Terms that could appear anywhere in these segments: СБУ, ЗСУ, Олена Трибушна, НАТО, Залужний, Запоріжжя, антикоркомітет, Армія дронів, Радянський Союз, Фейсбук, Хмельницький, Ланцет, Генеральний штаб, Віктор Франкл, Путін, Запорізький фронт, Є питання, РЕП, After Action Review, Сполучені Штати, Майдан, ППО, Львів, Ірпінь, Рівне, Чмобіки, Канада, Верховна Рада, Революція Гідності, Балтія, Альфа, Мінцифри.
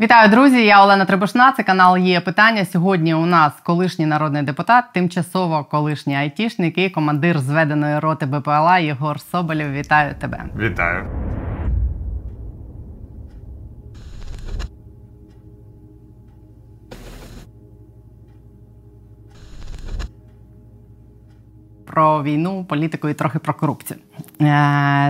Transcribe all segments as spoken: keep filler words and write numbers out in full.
Вітаю, друзі! Я Олена Трибушна, це канал «Є питання». Сьогодні у нас колишній народний депутат, тимчасово колишній айтішник і командир зведеної роти Б П Л А Єгор Соболєв. Вітаю тебе! Вітаю! Про війну, політику і трохи про корупцію.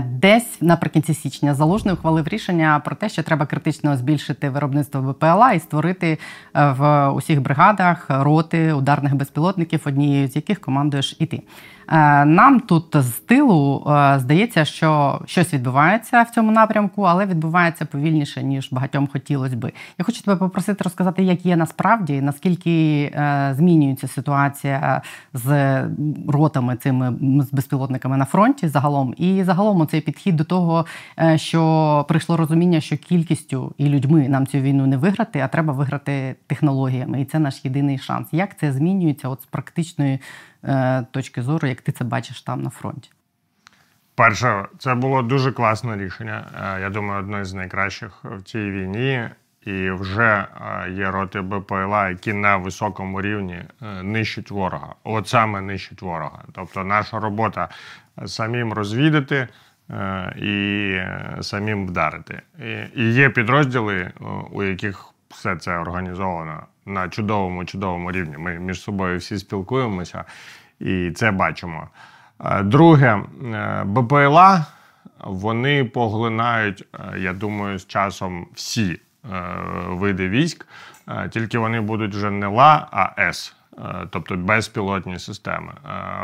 Десь наприкінці січня Залужний ухвалив рішення про те, що треба критично збільшити виробництво Б П Л А і створити в усіх бригадах роти ударних безпілотників, однією з яких командуєш і ти. Нам тут з тилу здається, що щось відбувається в цьому напрямку, але відбувається повільніше, ніж багатьом хотілося би. Я хочу тебе попросити розказати, як є насправді, наскільки змінюється ситуація з ротами цими, з безпілотниками на фронті загалом, і загалом оцей підхід до того, що прийшло розуміння, що кількістю і людьми нам цю війну не виграти, а треба виграти технологіями, і це наш єдиний шанс. Як це змінюється от з практичної точки зору, як ти це бачиш там на фронті? Перше, це було дуже класне рішення. Я думаю, одне з найкращих в цій війні. І вже є роти Б П Л А, які на високому рівні нищать ворога. От саме нищать ворога. Тобто наша робота самим розвідати і самим вдарити. І є підрозділи, у яких все це організовано на чудовому-чудовому рівні. Ми між собою всі спілкуємося і це бачимо. Друге, Б П Л А, вони поглинають, я думаю, з часом всі види військ, тільки вони будуть вже не Л А, а С, тобто безпілотні системи.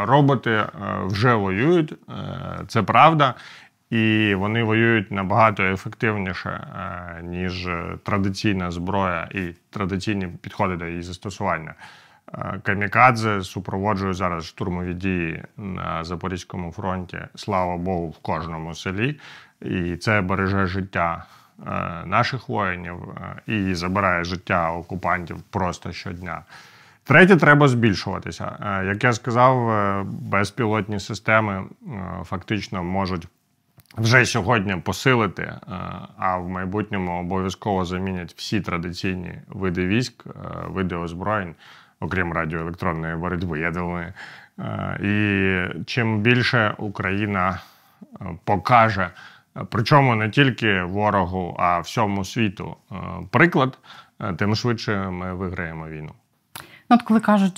Роботи вже воюють, це правда, і вони воюють набагато ефективніше, ніж традиційна зброя і традиційні підходи до її застосування. Камікадзе супроводжує зараз штурмові дії на Запорізькому фронті, слава Богу, в кожному селі. І це береже життя наших воїнів і забирає життя окупантів просто щодня. Третє, треба збільшуватися. Як я сказав, безпілотні системи фактично можуть вже сьогодні посилити, а в майбутньому обов'язково замінять всі традиційні види військ, види озброєнь, окрім радіоелектронної боротьби, я думаю. І чим більше Україна покаже, причому не тільки ворогу, а всьому світу приклад, тим швидше ми виграємо війну. Ну, от коли кажуть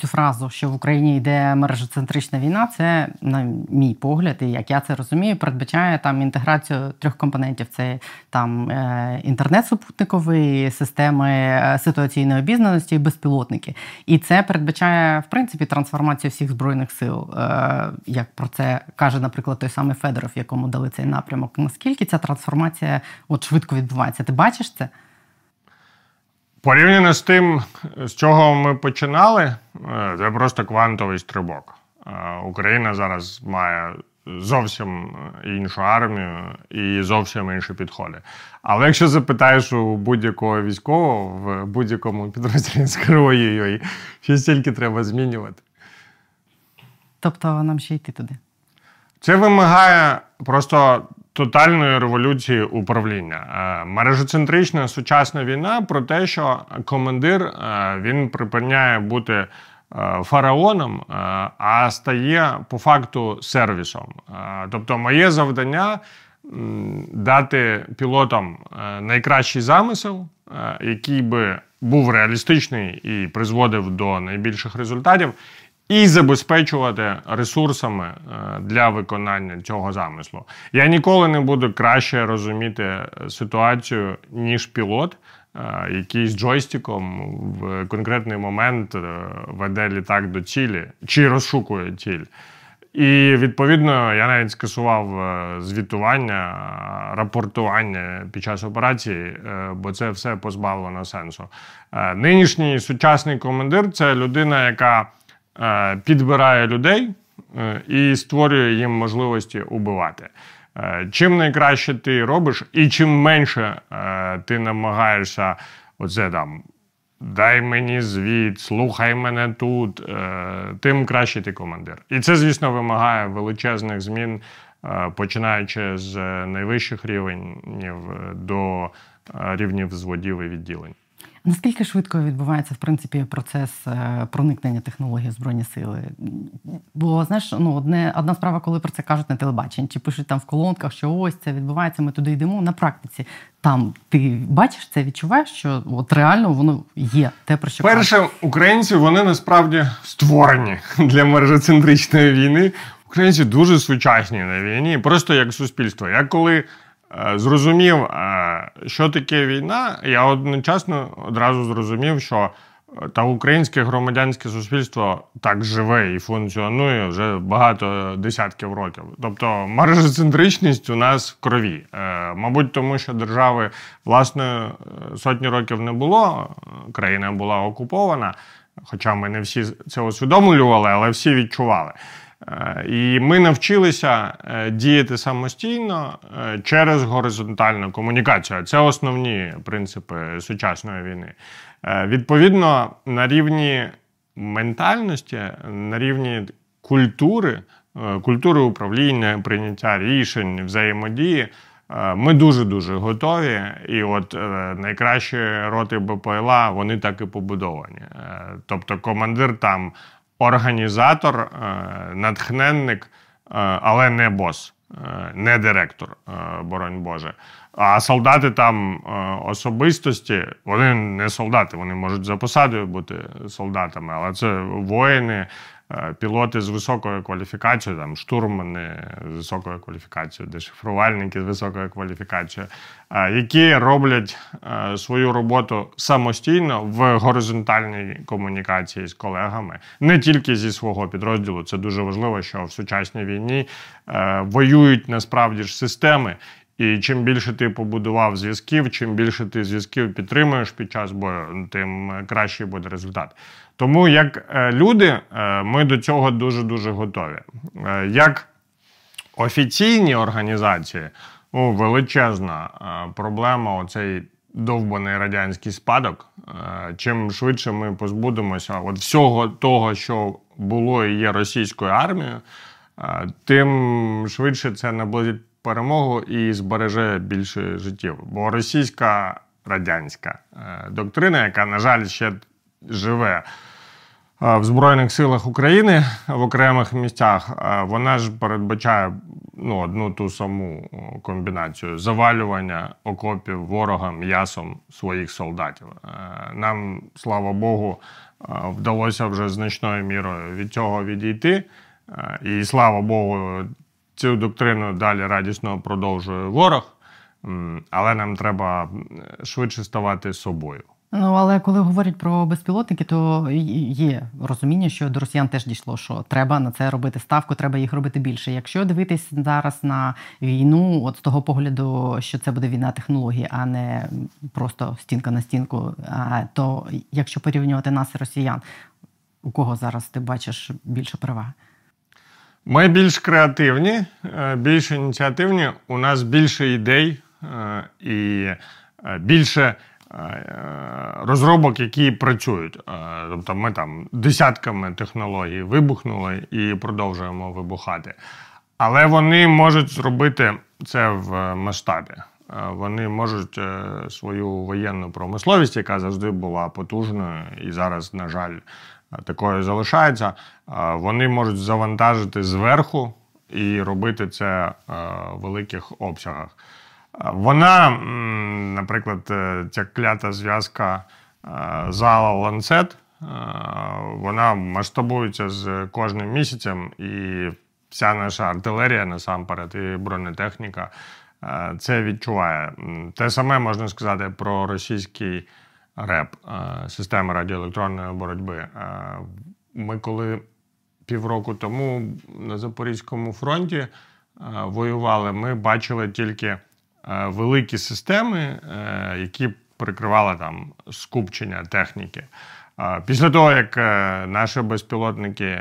цю фразу, що в Україні йде мережоцентрична війна, це, на мій погляд, і як я це розумію, передбачає там інтеграцію трьох компонентів. Це там інтернет супутниковий, системи ситуаційної обізнаності і безпілотники. І це передбачає, в принципі, трансформацію всіх Збройних сил. Як про це каже, наприклад, той самий Федоров, якому дали цей напрямок. Наскільки ця трансформація от швидко відбувається? Ти бачиш це? Порівняно з тим, з чого ми починали, це просто квантовий стрибок. Україна зараз має зовсім іншу армію і зовсім інші підходи. Але якщо запитаєш у будь-якого військового, в будь-якому підрозділі, скажу, ой-ой-ой, щось тільки треба змінювати. Тобто нам ще йти туди? Це вимагає просто тотальної революції управління. Мережоцентрична сучасна війна про те, що командир, він припиняє бути фараоном, а стає по факту сервісом. Тобто моє завдання – дати пілотам найкращий замисел, який би був реалістичний і призводив до найбільших результатів, і забезпечувати ресурсами для виконання цього замислу. Я ніколи не буду краще розуміти ситуацію, ніж пілот, який з джойстиком в конкретний момент веде літак до цілі, чи розшукує ціль. І, відповідно, я навіть скасував звітування, рапортування під час операції, бо це все позбавлено сенсу. Нинішній сучасний командир – це людина, яка підбирає людей і створює їм можливості убивати. Чим найкраще ти робиш, і чим менше ти намагаєшся оце там «дай мені звіт», «слухай мене тут», тим краще ти командир. І це, звісно, вимагає величезних змін, починаючи з найвищих рівнів до рівнів взводів і відділень. Наскільки швидко відбувається, в принципі, процес проникнення технологій в Збройні сили? Бо, знаєш, ну, одне, одна справа, коли про це кажуть на телебаченні, чи пишуть там в колонках, що ось це відбувається, ми туди йдемо. На практиці там ти бачиш це, відчуваєш, що от реально воно є, те, про що кажуть. Перше, українці, вони насправді створені для мережоцентричної війни. Українці дуже сучасні на війні, просто як суспільство. Я коли зрозумів, що таке війна, я одночасно одразу зрозумів, що та українське громадянське суспільство так живе і функціонує вже багато десятків років. Тобто мережоцентричність у нас в крові. Мабуть, тому що держави, власне, сотні років не було, країна була окупована, хоча ми не всі це усвідомлювали, але всі відчували. І ми навчилися діяти самостійно через горизонтальну комунікацію. Це основні принципи сучасної війни. Відповідно, на рівні ментальності, на рівні культури, культури управління, прийняття рішень, взаємодії, ми дуже-дуже готові. І от найкращі роти Б П Л А, вони так і побудовані. Тобто командир там організатор, натхненник, але не бос, не директор, боронь Боже. А солдати там особистості, вони не солдати, вони можуть за посадою бути солдатами, але це воїни, пілоти з високою кваліфікацією, там штурмани з високою кваліфікацією, дешифрувальники з високою кваліфікацією, які роблять свою роботу самостійно в горизонтальній комунікації з колегами. Не тільки зі свого підрозділу. Це дуже важливо, що в сучасній війні воюють насправді ж системи. І чим більше ти побудував зв'язків, чим більше ти зв'язків підтримуєш під час бою, тим кращий буде результат. Тому як люди ми до цього дуже-дуже готові. Як офіційні організації, ну, величезна проблема оцей довбаний радянський спадок. Чим швидше ми позбудемося от всього того, що було і є російською армією, тим швидше це наблизить перемогу і збереже більше життів. Бо російська, радянська доктрина, яка, на жаль, ще живе в Збройних силах України, в окремих місцях, вона ж передбачає, ну, одну ту саму комбінацію завалювання окопів ворога м'ясом своїх солдатів. Нам, слава Богу, вдалося вже значною мірою від цього відійти. І, слава Богу, цю доктрину далі радісно продовжує ворог, але нам треба швидше ставати собою. Ну, але коли говорять про безпілотники, то є розуміння, що до росіян теж дійшло, що треба на це робити ставку, треба їх робити більше. Якщо дивитись зараз на війну, от з того погляду, що це буде війна технологій, а не просто стінка на стінку, то якщо порівнювати нас і росіян, у кого зараз ти бачиш більше переваги? Ми більш креативні, більш ініціативні, у нас більше ідей і більше розробок, які працюють. Тобто ми там десятками технологій вибухнули і продовжуємо вибухати. Але вони можуть зробити це в масштабі. Вони можуть свою воєнну промисловість, яка завжди була потужною і зараз, на жаль, такою залишається, вони можуть завантажити зверху і робити це в великих обсягах. Вона, наприклад, ця клята зв'язка зала «Ланцет», вона масштабується з кожним місяцем, і вся наша артилерія, насамперед, і бронетехніка це відчуває. Те саме можна сказати про російський РЕП, системи радіоелектронної боротьби. Ми коли півроку тому на Запорізькому фронті воювали, ми бачили тільки великі системи, які прикривали там скупчення техніки. Після того, як наші безпілотники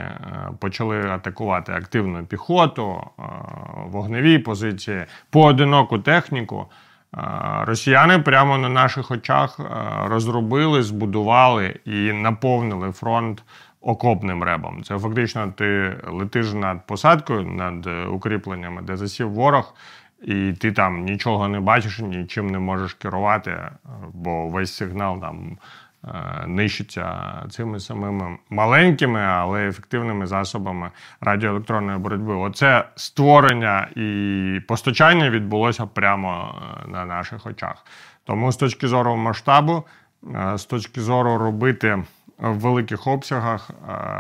почали атакувати активну піхоту, вогневі позиції, поодиноку техніку, росіяни прямо на наших очах розробили, збудували і наповнили фронт окопним ребом. Це фактично ти летиш над посадкою, над укріпленнями, де засів ворог, і ти там нічого не бачиш, нічим не можеш керувати, бо весь сигнал там нищиться цими самими маленькими, але ефективними засобами радіоелектронної боротьби. Оце створення і постачання відбулося прямо на наших очах. Тому з точки зору масштабу, з точки зору робити в великих обсягах,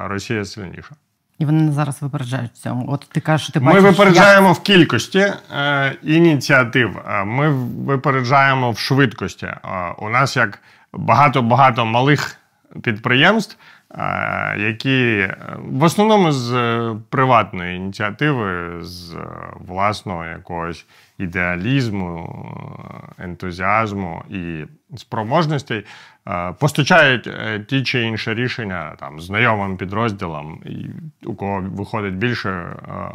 Росія сильніша. І вони зараз випереджають в цьому. От ти кажеш, ти бачиш, ми випереджаємо як... в кількості е, ініціатив, ми випереджаємо в швидкості. Е, у нас як багато-багато малих підприємств, е, які в основному з приватної ініціативи, з власного якогось ідеалізму, ентузіазму і спроможностей постачають ті чи інші рішення там, знайомим підрозділам, і у кого виходить більше,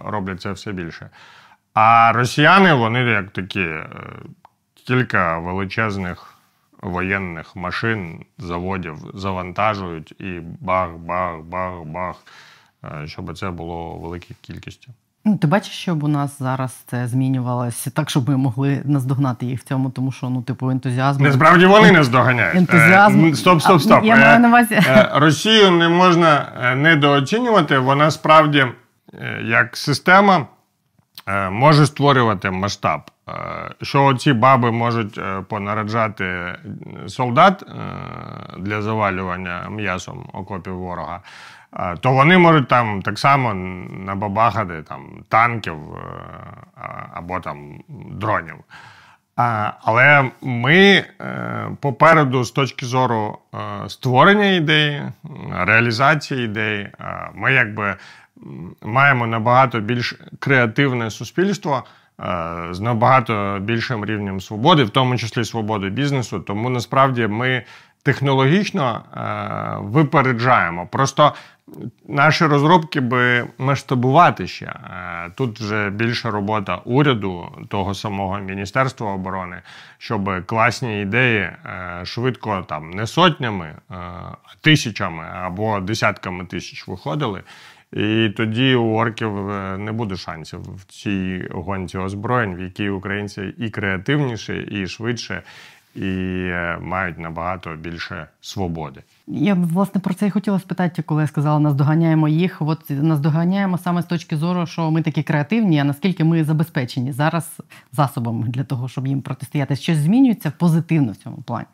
роблять це все більше. А росіяни, вони як такі, кілька величезних воєнних машин, заводів завантажують і бах-бах-бах-бах, щоб це було великій кількістю. Ну, ти бачиш, щоб у нас зараз це змінювалося так, щоб ми могли наздогнати їх в цьому, тому що, ну, типу, ентузіазм... Насправді вони наздоганяють. Ентузіазм... Стоп, стоп, стоп. Я маю на увазі... Росію не можна недооцінювати. Вона справді, як система, може створювати масштаб. Що оці баби можуть понараджати солдат для завалювання м'ясом окопів ворога, то вони можуть там так само набабахати там, танків або там, дронів. Але ми попереду з точки зору створення ідеї, реалізації ідеї, ми якби маємо набагато більш креативне суспільство з набагато більшим рівнем свободи, в тому числі свободи бізнесу, тому насправді ми технологічно випереджаємо. Просто наші розробки би масштабувати ще. Тут вже більша робота уряду, того самого Міністерства оборони, щоб класні ідеї швидко там, не сотнями, а тисячами або десятками тисяч виходили. І тоді у орків не буде шансів в цій гонці озброєнь, в якій українці і креативніше, і швидше, і мають набагато більше свободи. Я, власне, про це і хотіла спитати, коли я сказала, наздоганяємо їх. От наздоганяємо саме з точки зору, що ми такі креативні, а наскільки ми забезпечені зараз засобами для того, щоб їм протистояти. Щось змінюється позитивно в цьому плані?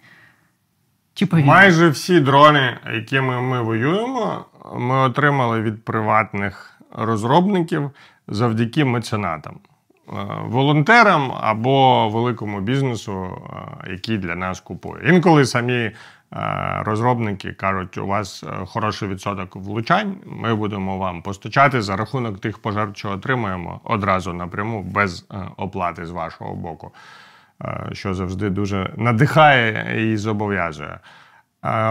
Чи повільно? Майже всі дрони, якими ми воюємо, ми отримали від приватних розробників завдяки меценатам. Волонтерам або великому бізнесу, який для нас купує. Інколи самі розробники кажуть, у вас хороший відсоток влучань, ми будемо вам постачати за рахунок тих пожертв, що отримаємо одразу напряму, без оплати з вашого боку, що завжди дуже надихає і зобов'язує.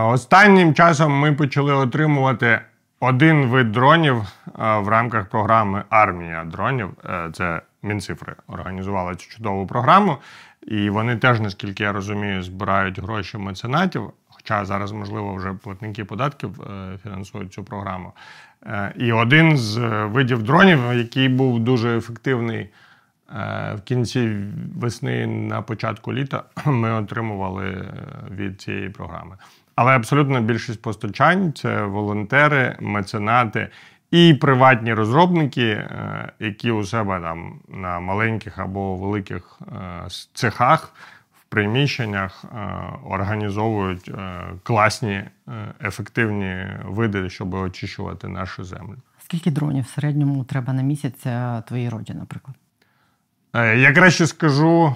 Останнім часом ми почали отримувати один вид дронів в рамках програми «Армія дронів». Це Мінцифри організували цю чудову програму, і вони теж, наскільки я розумію, збирають гроші меценатів, хоча зараз, можливо, вже платники податків фінансують цю програму. І один з видів дронів, який був дуже ефективний в кінці весни, на початку літа, ми отримували від цієї програми. Але абсолютно більшість постачань – це волонтери, меценати і приватні розробники, які у себе там на маленьких або великих цехах, в приміщеннях організовують класні, ефективні види, щоб очищувати нашу землю. Скільки дронів в середньому треба на місяць твоїй роді, наприклад? Я краще скажу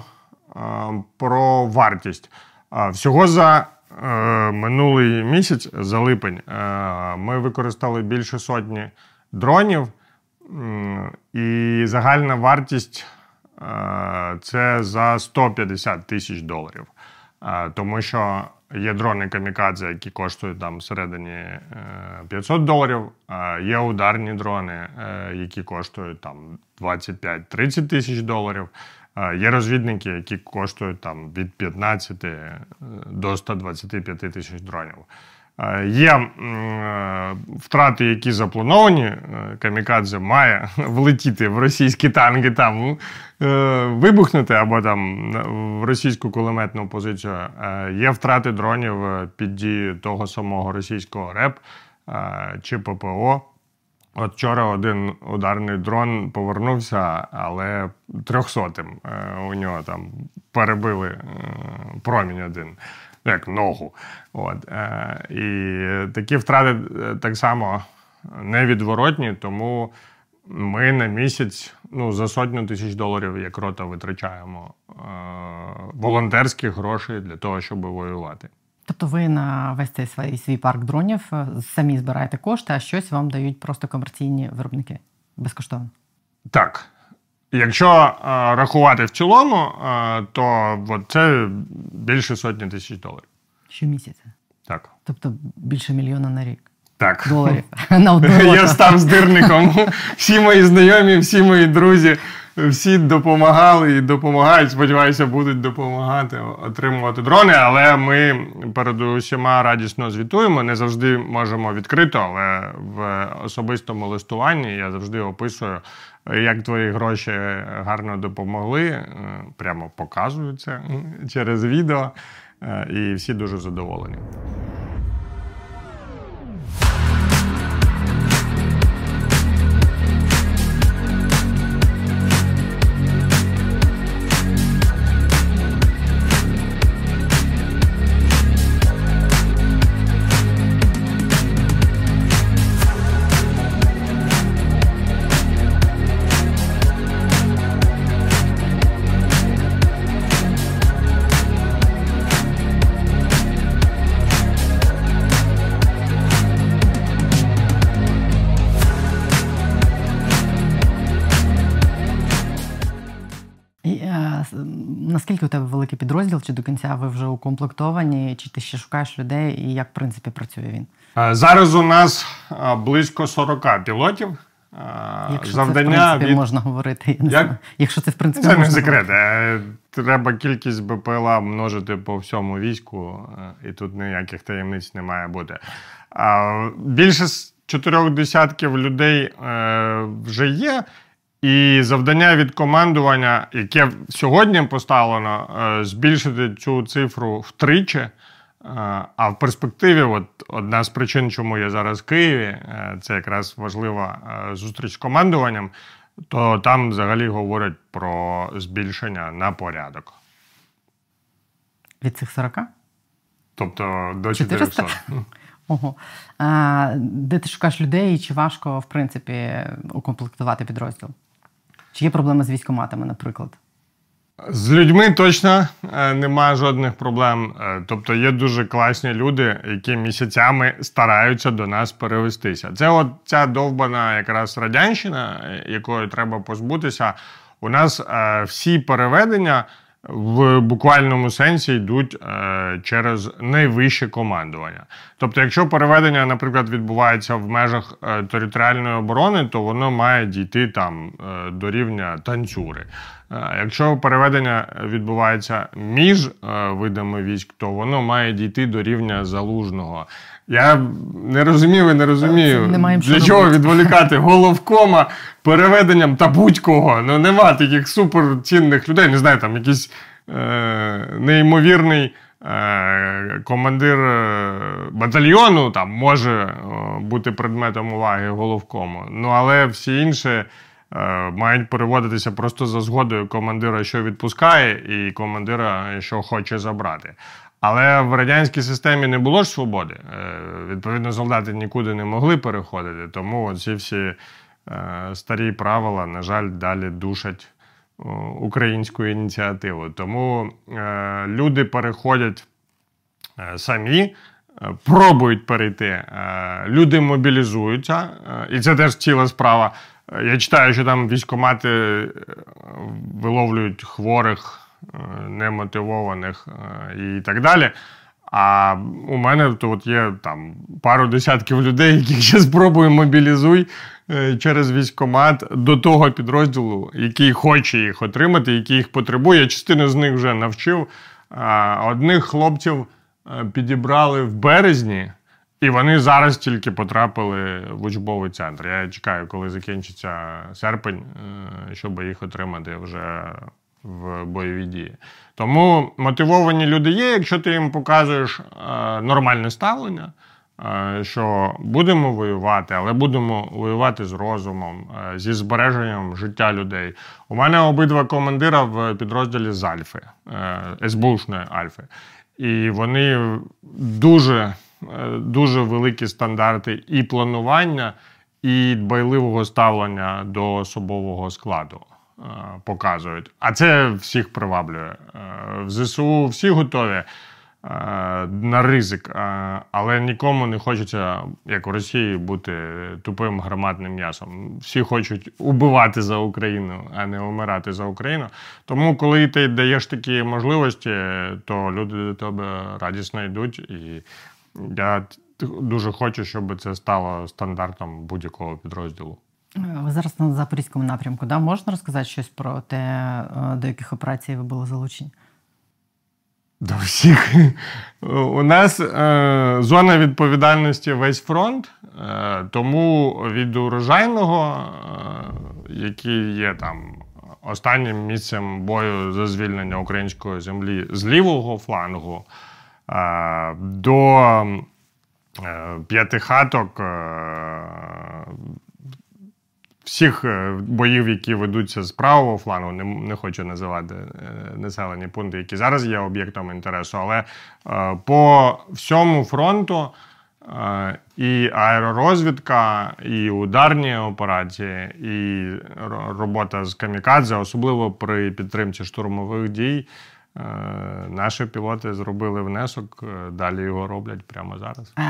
про вартість. Всього за минулий місяць, за липень, ми використали більше сотні дронів, і загальна вартість – це за сто п'ятдесят тисяч доларів. Тому що є дрони камікадзе, які коштують там всередині п'ятсот доларів, є ударні дрони, які коштують там двадцять п'ять - тридцять тисяч доларів, є розвідники, які коштують там від п'ятнадцяти до ста двадцяти п'яти тисяч дронів. Є втрати, які заплановані, камікадзе має влетіти в російські танки, там вибухнути, або там в російську кулеметну позицію. Є втрати дронів під дії того самого російського РЕП чи П П О. От вчора один ударний дрон повернувся, але трьохсотим у нього там перебили промінь один. Як ногу. От. І такі втрати так само невідворотні, тому ми на місяць ну, за сотню тисяч доларів як рота витрачаємо волонтерських грошей для того, щоб воювати. Тобто ви на весь цей свій, свій парк дронів самі збираєте кошти, а щось вам дають просто комерційні виробники безкоштовно? Так. Якщо е, рахувати в цілому, е, то от це більше сотні тисяч доларів. Щомісяця? Так. Тобто більше мільйона на рік? Так. Доларів. на одну роту. Я став здирником. Всі мої знайомі, всі мої друзі, всі допомагали і допомагають. Сподіваюся, будуть допомагати отримувати дрони. Але ми перед усіма радісно звітуємо. Не завжди можемо відкрито, але в особистому листуванні я завжди описую, як твої гроші гарно допомогли, прямо показуються через відео, і всі дуже задоволені. Наскільки у тебе великий підрозділ? Чи до кінця ви вже укомплектовані? Чи ти ще шукаєш людей? І як, в принципі, працює він? Зараз у нас близько сорок пілотів. Якщо завдання це, в принципі, від... можна говорити. Я не знаю. Якщо це, в принципі, це не секрет. Говорити. Треба кількість Б П Л А множити по всьому війську. І тут ніяких таємниць не має бути. Більше чотирьох десятків людей вже є. І завдання від командування, яке сьогодні поставлено, збільшити цю цифру втричі. А в перспективі, от одна з причин, чому я зараз в Києві, це якраз важлива зустріч з командуванням, то там взагалі говорять про збільшення на порядок. Від цих сорока? Тобто до чотирьохсот. Ого. А де ти шукаєш людей і чи важко, в принципі, укомплектувати підрозділ? Чи є проблеми з військкоматами, наприклад? З людьми точно немає жодних проблем. Тобто є дуже класні люди, які місяцями стараються до нас перевестися. Це от ця довбана якраз радянщина, якою треба позбутися. У нас всі переведення в буквальному сенсі йдуть е, через найвище командування. Тобто, якщо переведення, наприклад, відбувається в межах е, територіальної оборони, то воно має дійти там е, до рівня танцюри. Е, якщо переведення відбувається між е, видами військ, то воно має дійти до рівня Залужного. Я не розумів і не розумію, для чого відволікати головкома переведенням та будь-кого. Ну, нема таких суперцінних людей. Не знаю, там якийсь е- неймовірний е- командир батальйону там може бути предметом уваги головкому. Ну, але всі інші е- мають переводитися просто за згодою командира, що відпускає, і командира, що хоче забрати. Але в радянській системі не було ж свободи. Відповідно, солдати нікуди не могли переходити, тому ці всі старі правила, на жаль, далі душать українську ініціативу. Тому люди переходять самі, пробують перейти, люди мобілізуються, і це теж ціла справа. Я читаю, що там військкомати виловлюють хворих, немотивованих і так далі. А у мене тут є там пару десятків людей, яких ще спробую мобілізуй через військкомат до того підрозділу, який хоче їх отримати, який їх потребує. Я частину з них вже навчив. Одних хлопців підібрали в березні, І вони зараз тільки потрапили в учбовий центр. Я чекаю, коли закінчиться серпень, щоб їх отримати вже в бойові дії. Тому мотивовані люди є, якщо ти їм показуєш нормальне ставлення, що будемо воювати, але будемо воювати з розумом, зі збереженням життя людей. У мене обидва командира в підрозділі з Альфи, ес бе у-шної Альфи. І вони дуже, дуже великі стандарти і планування, і дбайливого ставлення до особового складу показують. А це всіх приваблює. В зе се у всі готові на ризик, але нікому не хочеться, як у Росії, бути тупим гарматним м'ясом. Всі хочуть убивати за Україну, а не вмирати за Україну. Тому, коли ти даєш такі можливості, то люди до тебе радісно йдуть. І я дуже хочу, щоб це стало стандартом будь-якого підрозділу. Ви зараз на Запорізькому напрямку, да? Можна розказати щось про те, до яких операцій ви були залучені? До всіх. У нас е, зона відповідальності весь фронт, е, тому від Урожайного, е, який є там останнім місцем бою за звільнення української землі з лівого флангу, е, до е, П'ятихаток, е, всіх боїв, які ведуться з правого флангу, не, не хочу називати населені пункти, які зараз є об'єктом інтересу, але е, по всьому фронту е, і аеророзвідка, і ударні операції, і робота з камікадзе, особливо при підтримці штурмових дій, е, наші пілоти зробили внесок, далі його роблять прямо зараз. А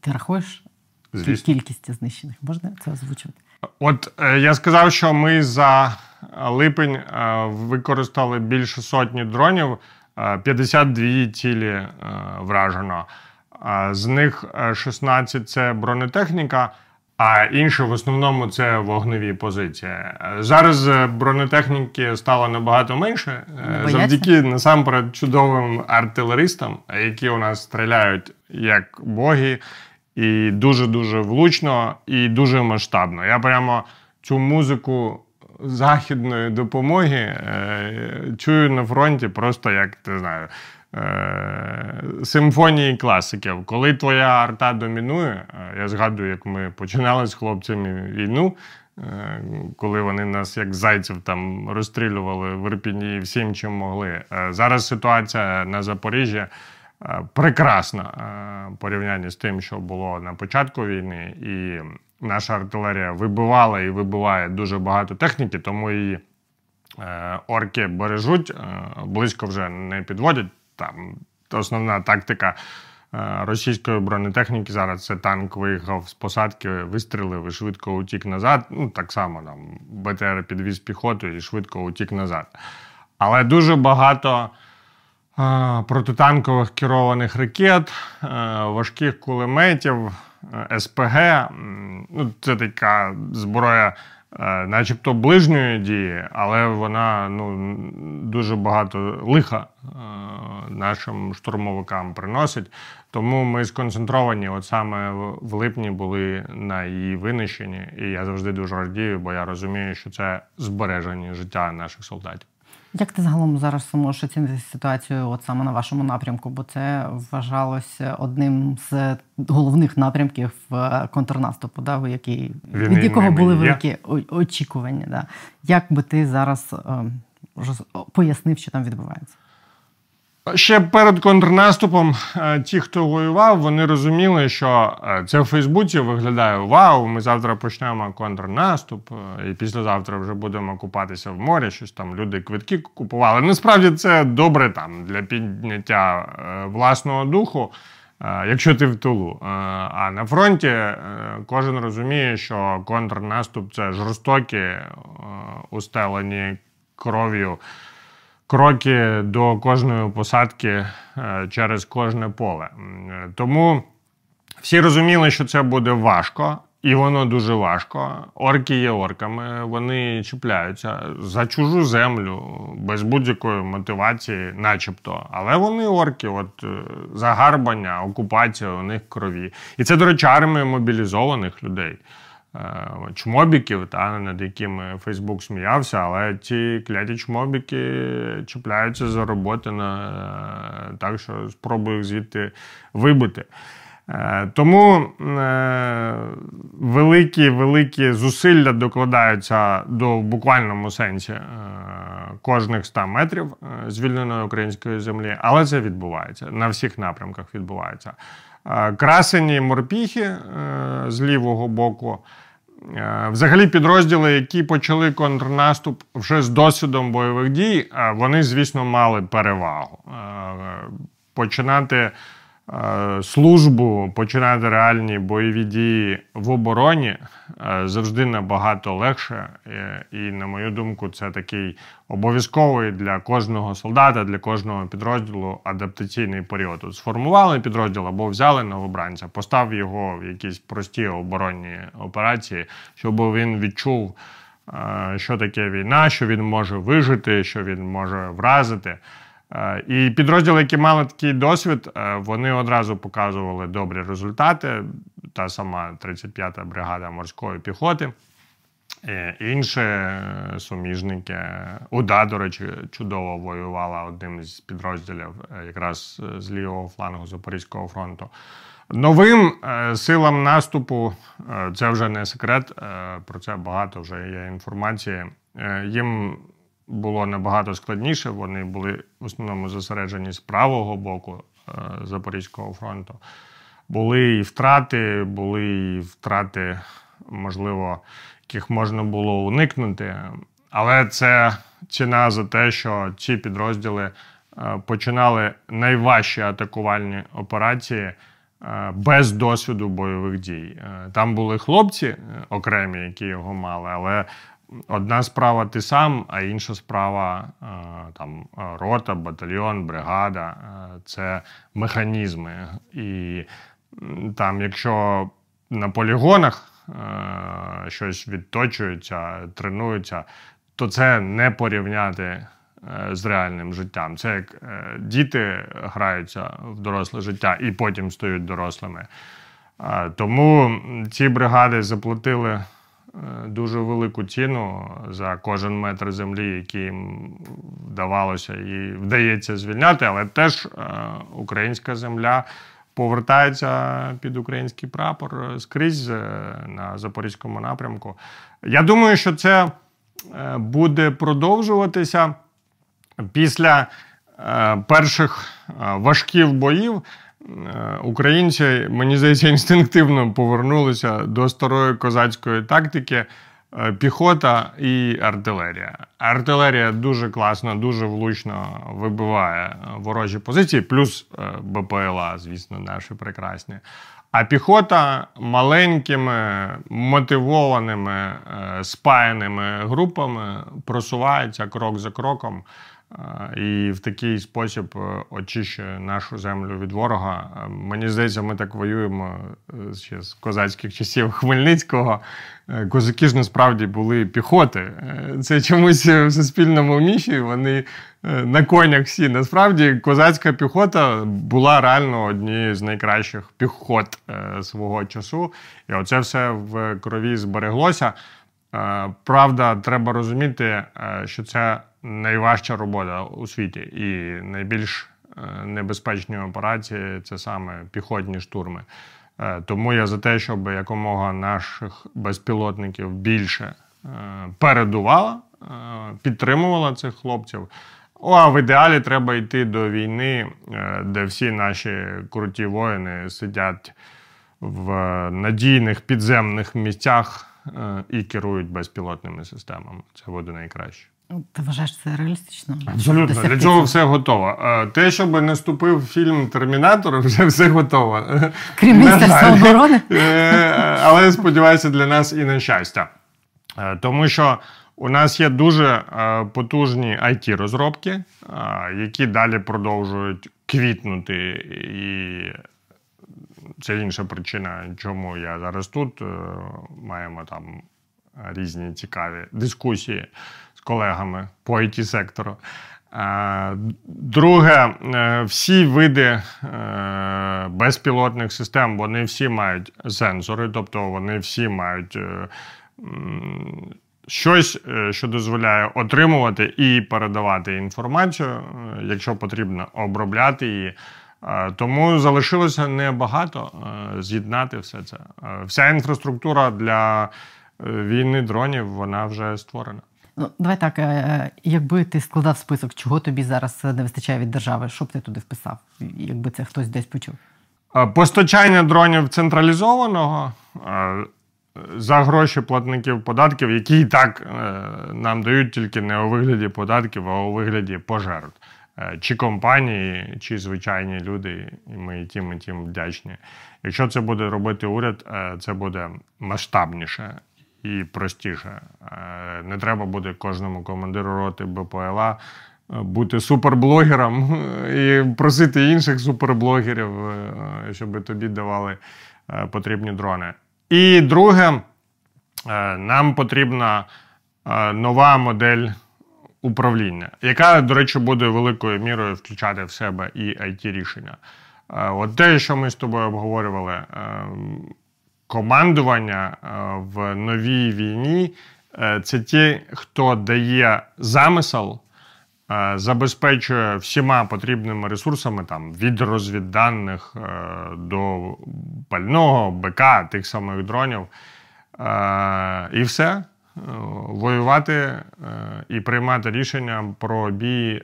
ти рахуєш? Звісно. Кількість знищених? Можна це озвучувати? От я сказав, що ми за липень використали більше сотні дронів, п'ятдесят дві цілі вражено. З них шістнадцять – це бронетехніка, а інші в основному це вогневі позиції. Зараз бронетехніки стало набагато менше, завдяки насамперед чудовим артилеристам, які у нас стріляють як боги, і дуже-дуже влучно, і дуже масштабно. Я прямо цю музику західної допомоги е, чую на фронті просто як, не знаю, е, симфонії класиків. Коли твоя арта домінує, я згадую, як ми починали з хлопцями війну, е, коли вони нас як зайців там розстрілювали в Ірпіні всім, чим могли. Е, зараз ситуація на Запоріжжі прекрасна в порівнянні з тим, що було на початку війни. І наша артилерія вибивала і вибиває дуже багато техніки, тому її орки бережуть, близько вже не підводять. Там основна тактика російської бронетехніки зараз – це танк виїхав з посадки, вистрілив і швидко утік назад. Ну, так само там БТР підвіз піхоту і швидко утік назад. Але дуже багато протитанкових керованих ракет, важких кулеметів, ес пе ге. Ну, це така зброя начебто ближньої дії, але вона ну, дуже багато лиха нашим штурмовикам приносить. Тому ми сконцентровані, от саме в липні були на її винищенні. І я завжди дуже радію, бо я розумію, що це збереження життя наших солдатів. Як ти загалом зараз можеш оцінити ситуацію от саме на вашому напрямку? Бо це вважалося одним з головних напрямків контрнаступу, да, у якій, від якого були великі очікування. Да. Як би ти зараз е, пояснив, що там відбувається? Ще перед контрнаступом ті, хто воював, вони розуміли, що це в Фейсбуці виглядає «Вау, ми завтра почнемо контрнаступ, і післязавтра вже будемо купатися в морі», щось там люди квитки купували. Насправді це добре там для підняття власного духу, якщо ти в тилу. А на фронті кожен розуміє, що контрнаступ – це жорстокі, устелені кров'ю кроки до кожної посадки через кожне поле. Тому всі розуміли, що це буде важко, І воно дуже важко. Орки є орками, вони чіпляються за чужу землю, без будь-якої мотивації начебто. Але вони орки, от загарбання, окупація у них крові. І це, до речі, армія мобілізованих людей. Чмобіків, та, над якими Фейсбук сміявся, але ці кляті чмобіки чіпляються за роботи на... так, що спробую їх звідти вибити. Тому великі-великі зусилля докладаються до, в буквальному сенсі, кожних ста метрів звільненої української землі, але це відбувається, на всіх напрямках відбувається. Красені морпіхи з лівого боку, взагалі підрозділи, які почали контрнаступ вже з досвідом бойових дій, вони, звісно, мали перевагу. Починати службу, починати реальні бойові дії в обороні завжди набагато легше. І, на мою думку, це такий обов'язковий для кожного солдата, для кожного підрозділу адаптаційний період. От сформували підрозділ або взяли новобранця, постав його в якісь прості оборонні операції, щоб він відчув, що таке війна, що він може вижити, що він може вразити. І підрозділи, які мали такий досвід, вони одразу показували добрі результати. Та сама тридцять п'ята бригада морської піхоти, інші суміжники. УДА, до речі, чудово воювала одним з підрозділів якраз з лівого флангу Запорізького фронту. Новим силам наступу, це вже не секрет, про це багато вже є інформації, їм було набагато складніше, вони були в основному зосереджені з правого боку Запорізького фронту. Були і втрати, були і втрати, можливо, яких можна було уникнути. Але це ціна за те, що ці підрозділи починали найважчі атакувальні операції без досвіду бойових дій. Там були хлопці окремі, які його мали, але одна справа ти сам, а інша справа там, рота, батальйон, бригада – це механізми. І там, якщо на полігонах щось відточується, тренується, то це не порівняти з реальним життям. Це як діти граються в доросле життя і потім стають дорослими. Тому ці бригади заплатили дуже велику ціну за кожен метр землі, який їм вдавалося і вдається звільняти, але теж українська земля повертається під український прапор скрізь на Запорізькому напрямку. Я думаю, що це буде продовжуватися після перших важких боїв. Українці, мені здається, інстинктивно повернулися до старої козацької тактики – піхота і артилерія. Артилерія дуже класно, дуже влучно вибиває ворожі позиції, плюс БПЛА, звісно, наші прекрасні. А піхота маленькими, мотивованими, спаяними групами просувається крок за кроком, і в такий спосіб очищує нашу землю від ворога. Мені здається, ми так воюємо ще з козацьких часів Хмельницького. Козаки ж насправді були піхоти. Це чомусь в суспільному міфі, вони на конях всі. Насправді козацька піхота була реально однією з найкращих піхот свого часу. І оце все в крові збереглося. Правда, треба розуміти, що це найважча робота у світі і найбільш небезпечні операції – це саме піхотні штурми. Тому я за те, щоб якомога наших безпілотників більше передувала, підтримувала цих хлопців. А в ідеалі треба йти до війни, де всі наші круті воїни сидять в надійних підземних місцях і керують безпілотними системами. Це буде найкраще. Ти вважаєш, це реалістично? Абсолютно. Для цього все готово. Те, щоб наступив фільм «Термінатор», вже все готово. Крім міністерства оборони. Але, сподіваюся, для нас і на щастя. Тому що у нас є дуже потужні ай ті-розробки, які далі продовжують квітнути і це інша причина, чому я зараз тут. Маємо там різні цікаві дискусії з колегами по ай ті-сектору. Друге, всі види безпілотних систем, вони всі мають сенсори, тобто вони всі мають щось, що дозволяє отримувати і передавати інформацію, якщо потрібно, обробляти її. Тому залишилося небагато з'єднати все це. Вся інфраструктура для війни дронів, вона вже створена. Ну, давай так, якби ти складав список, чого тобі зараз не вистачає від держави, що б ти туди вписав, якби це хтось десь почув? Постачання дронів централізованого за гроші платників податків, які і так нам дають тільки не у вигляді податків, а у вигляді пожертв. Чи компанії, чи звичайні люди, і ми і тим, і тим вдячні. Якщо це буде робити уряд, це буде масштабніше і простіше. Не треба буде кожному командиру роти Б П Л А бути суперблогером і просити інших суперблогерів, щоб тобі давали потрібні дрони. І друге, нам потрібна нова модель управління, яка, до речі, буде великою мірою включати в себе і ай ті-рішення. От те, що ми з тобою обговорювали, командування в новій війні – це ті, хто дає замисел, забезпечує всіма потрібними ресурсами, там, від розвідданих до пального, БК, тих самих дронів, і все. Воювати і приймати рішення про бій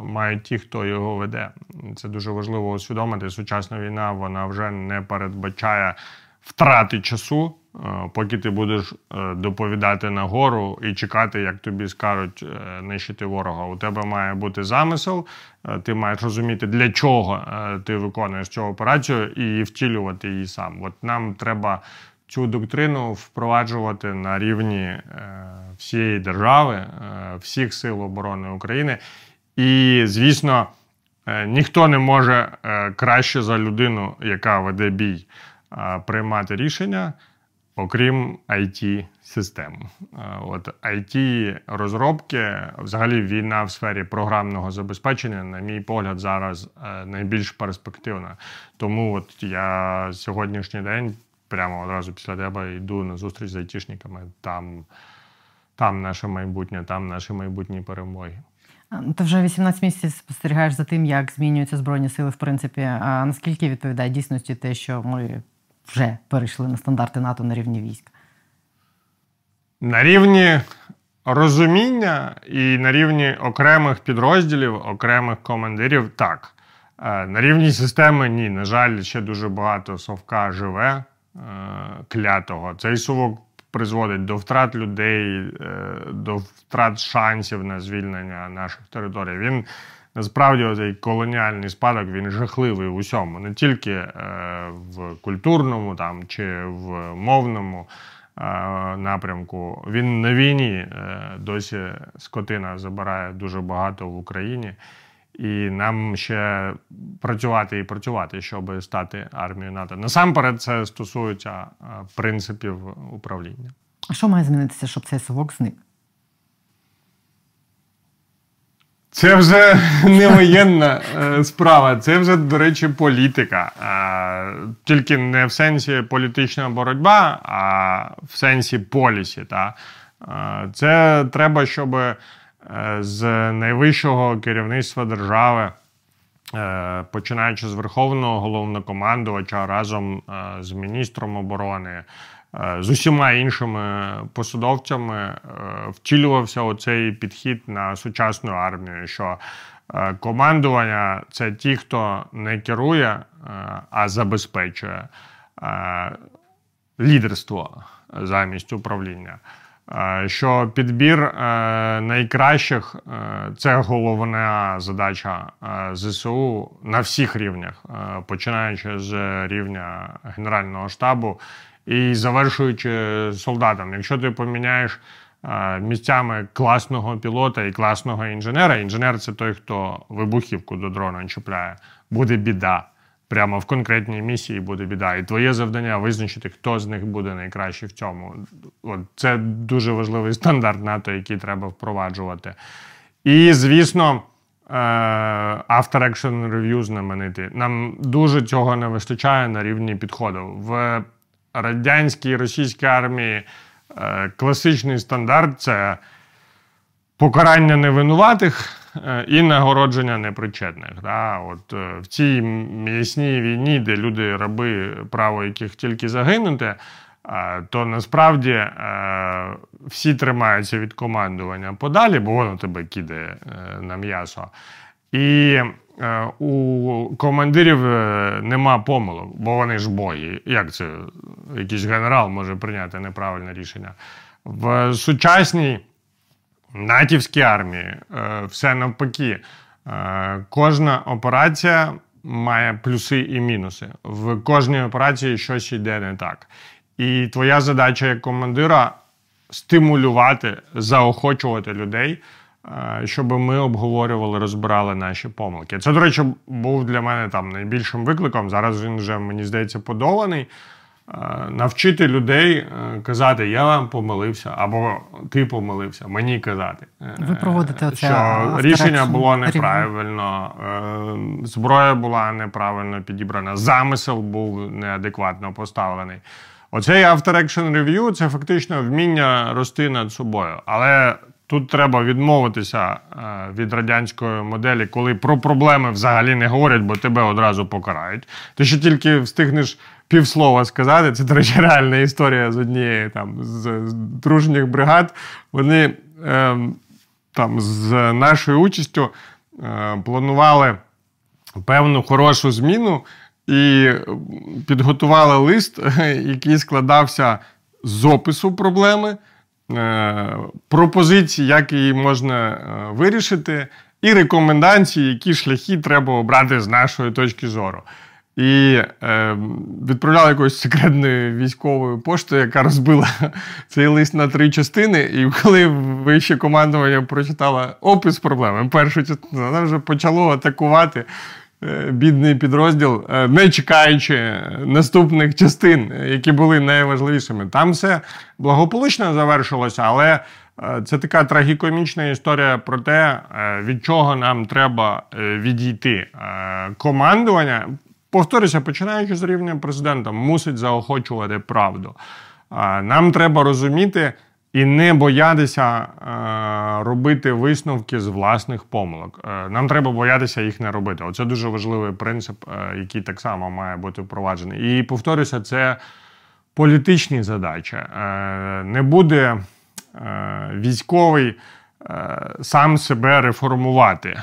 мають ті, хто його веде. Це дуже важливо усвідомити. Сучасна війна, вона вже не передбачає втрати часу, поки ти будеш доповідати нагору і чекати, як тобі скажуть нищити ворога. У тебе має бути замисел, ти маєш розуміти, для чого ти виконуєш цю операцію і втілювати її сам. От нам треба цю доктрину впроваджувати на рівні всієї держави, всіх сил оборони України. І, звісно, ніхто не може краще за людину, яка веде бій, приймати рішення, окрім ай ті-систем. От ай ті-розробки, взагалі війна в сфері програмного забезпечення, на мій погляд, зараз найбільш перспективна. Тому от я сьогоднішній день прямо одразу після тебе йду на зустріч з айтішниками. Там, там наше майбутнє, там наші майбутні перемоги. Ти вже вісімнадцять місяців спостерігаєш за тим, як змінюються Збройні сили, в принципі. А наскільки відповідає дійсності те, що ми вже перейшли на стандарти НАТО на рівні військ? На рівні розуміння і на рівні окремих підрозділів, окремих командирів – так. На рівні системи – ні. На жаль, ще дуже багато совка живе, клятого. Цей совок призводить до втрат людей, до втрат шансів на звільнення наших територій. Він, насправді, цей колоніальний спадок, він жахливий в усьому. Не тільки в культурному там, чи в мовному напрямку. Він на війні досі скотина забирає дуже багато в Україні. І нам ще працювати і працювати, щоб стати армією НАТО. Насамперед це стосується принципів управління. А що має змінитися, щоб цей совок зник? Це вже не воєнна справа, це вже, до речі, політика. Тільки не в сенсі політична боротьба, а в сенсі полісі. Це треба, щоб з найвищого керівництва держави, починаючи з Верховного головнокомандувача разом з міністром оборони, з усіма іншими посадовцями, втілювався оцей підхід на сучасну армію, що командування – це ті, хто не керує, а забезпечує лідерство замість управління. Що підбір найкращих – це головна задача З С У на всіх рівнях, починаючи з рівня Генерального штабу і завершуючи солдатом. Якщо ти поміняєш місцями класного пілота і класного інженера, інженер – це той, хто вибухівку до дрона чіпляє, буде біда. прямо в конкретній місії буде біда. І твоє завдання – визначити, хто з них буде найкраще в цьому. От, це дуже важливий стандарт НАТО, який треба впроваджувати. І, звісно, After Action Review знаменитий. Нам дуже цього не вистачає на рівні підходів. В радянській і російській армії класичний стандарт – це покарання невинуватих і нагородження непричетних. Да? От в цій м'ясній війні, де люди раби, право яких тільки загинути, то насправді всі тримаються від командування подалі, бо воно тебе кидає на м'ясо. І у командирів нема помилок, бо вони ж боги. Як це? Якийсь генерал може прийняти неправильне рішення. В сучасній натівській армії все навпаки. Кожна операція має плюси і мінуси. В кожній операції щось йде не так. І твоя задача як командира – стимулювати, заохочувати людей, щоб ми обговорювали, розбирали наші помилки. Це, до речі, був для мене там найбільшим викликом. Зараз він вже, мені здається, подоланий. Навчити людей казати, я вам помилився, або ти помилився, мені казати. Ви проводите оце, що рішення було неправильно, зброя була неправильно підібрана, замисел був неадекватно поставлений. Оцей After Action Review – це фактично вміння рости над собою. Але тут треба відмовитися від радянської моделі, коли про проблеми взагалі не говорять, бо тебе одразу покарають. Ти ще тільки встигнеш півслова сказати, це, до речі, реальна історія з однієї там, з, з дружніх бригад. Вони е, там, з нашою участю е, планували певну хорошу зміну і підготували лист, який складався з опису проблеми, е, пропозицій, як її можна вирішити, і рекомендацій, які шляхи треба обрати з нашої точки зору. І е, відправляли якоюсь секретною військовою поштою, яка розбила цей лист на три частини. І коли вище командування прочитало опис проблеми, першу частину, вона вже почало атакувати е, бідний підрозділ, е, не чекаючи наступних частин, які були найважливішими. Там все благополучно завершилося, але е, це така трагікомічна історія про те, е, від чого нам треба е, відійти. Е, командування... Повторюся, починаючи з рівня президента, мусить заохочувати правду. Нам треба розуміти і не боятися робити висновки з власних помилок. Нам треба боятися їх не робити. Оце дуже важливий принцип, який так само має бути впроваджений. І, повторюся, це політичні задачі. Не буде військовий сам себе реформувати.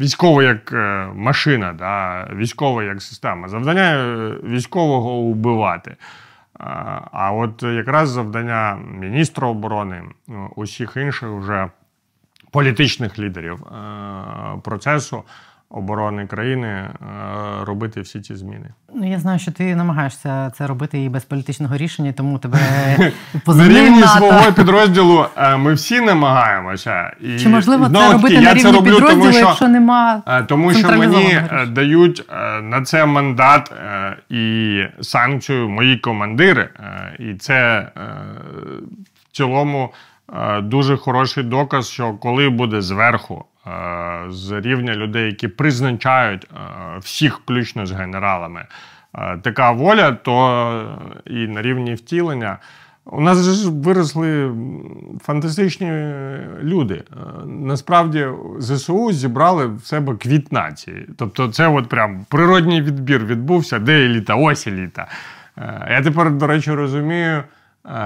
Військовий як машина, да? Військовий як система. Завдання військового – убивати. А от якраз завдання міністра оборони, усіх інших вже політичних лідерів процесу оборони країни робити всі ці зміни. Ну, я знаю, що ти намагаєшся це робити і без політичного рішення, тому тебе позивний НАТО. На рівні свого підрозділу ми всі намагаємося. І, чи можливо це робити на рівні підрозділу, якщо нема централізованого рішення? Тому що мені дають на це мандат і санкцію мої командири. І це в цілому дуже хороший доказ, що коли буде зверху, з рівня людей, які призначають всіх, включно з генералами, така воля, то і на рівні втілення. У нас ж виросли фантастичні люди. Насправді ЗСУ зібрали в себе квіт нації. Тобто це от прям природній відбір відбувся, де еліта, ось еліта. Я тепер, до речі, розумію,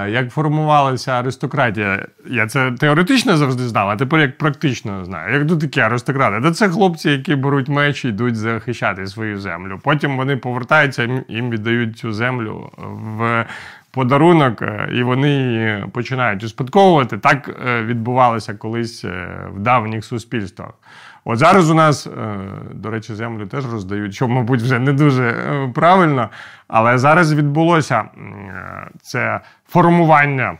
як формувалася аристократія. Я це теоретично завжди знав, а тепер як практично знаю. Як тут такі аристократи? Та це хлопці, які беруть меч і йдуть захищати свою землю. Потім вони повертаються, їм віддають цю землю в подарунок, і вони її починають успадковувати. Так відбувалося колись в давніх суспільствах. От зараз у нас, до речі, землю теж роздають, що, мабуть, вже не дуже правильно, але зараз відбулося це формування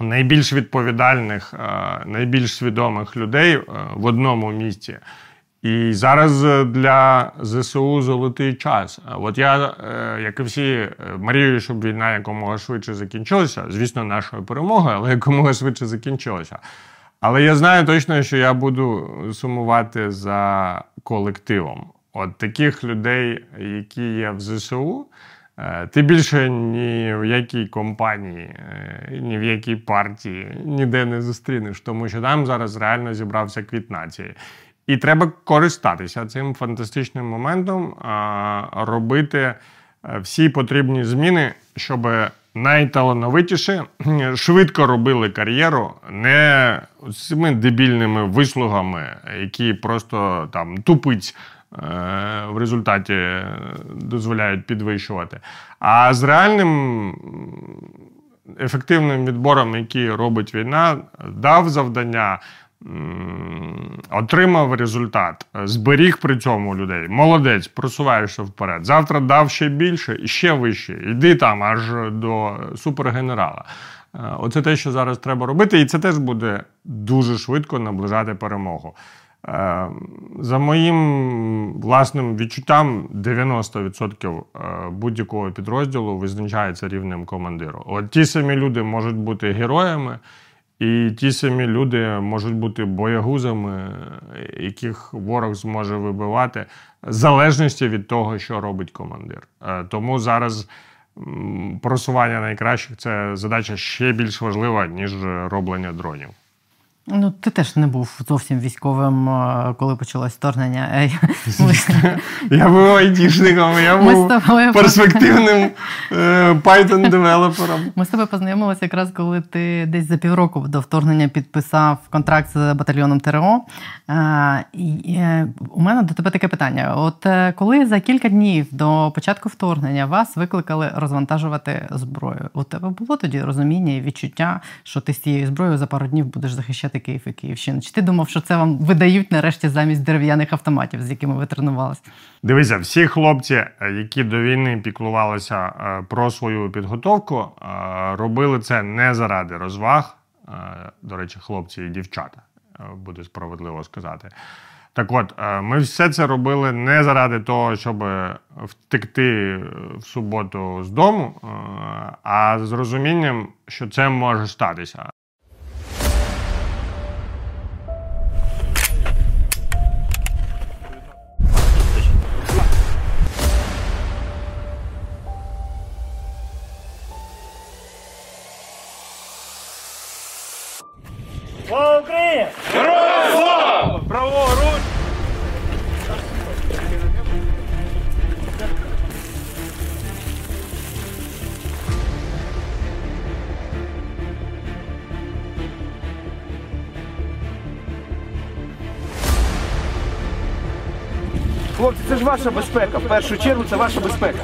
найбільш відповідальних, найбільш свідомих людей в одному місці. І зараз для ЗСУ золотий час. От я, як і всі, мрію, щоб війна якомога швидше закінчилася. Звісно, нашою перемогою, але якомога швидше закінчилася. Але я знаю точно, що я буду сумувати за колективом. От таких людей, які є в ЗСУ, ти більше ні в якій компанії, ні в якій партії ніде не зустрінеш, тому що там зараз реально зібрався квіт нації. І треба користатися цим фантастичним моментом, робити всі потрібні зміни, щоб найталановитіші швидко робили кар'єру, не цими дебільними вислугами, які просто там тупиць в результаті дозволяють підвищувати. А з реальним ефективним відбором, який робить війна, дав завдання, отримав результат, зберіг при цьому людей. Молодець, просуваєшся вперед. Завтра дав ще більше, ще вище. Йди там аж до супергенерала. Оце те, що зараз треба робити, і це теж буде дуже швидко наближати перемогу. За моїм власним відчуттям, дев'яносто відсотків будь-якого підрозділу визначається рівнем командиру. От ті самі люди можуть бути героями, і ті самі люди можуть бути боягузами, яких ворог зможе вибивати, в залежності від того, що робить командир. Тому зараз просування найкращих – це задача ще більш важлива, ніж роблення дронів. Ну, ти теж не був зовсім військовим, коли почалось вторгнення. Я був айтішником, я був перспективним Python-девелопером. Ми з тобою познайомилися якраз, коли ти десь за півроку до вторгнення підписав контракт з батальйоном ТРО. У мене до тебе таке питання. От коли за кілька днів до початку вторгнення вас викликали розвантажувати зброю, у тебе було тоді розуміння і відчуття, що ти з цією зброєю за пару днів будеш захищати Київ і Київщину? Чи ти думав, що це вам видають нарешті замість дерев'яних автоматів, з якими ви тренувалися? Дивися, всі хлопці, які до війни піклувалися про свою підготовку, робили це не заради розваг. До речі, хлопці і дівчата, буде справедливо сказати. Так от, ми все це робили не заради того, щоб втекти в суботу з дому, а з розумінням, що це може статися. Слава Україні! Героям слава! Право руч! Хлопці, це ж ваша безпека. В першу чергу це ваша безпека.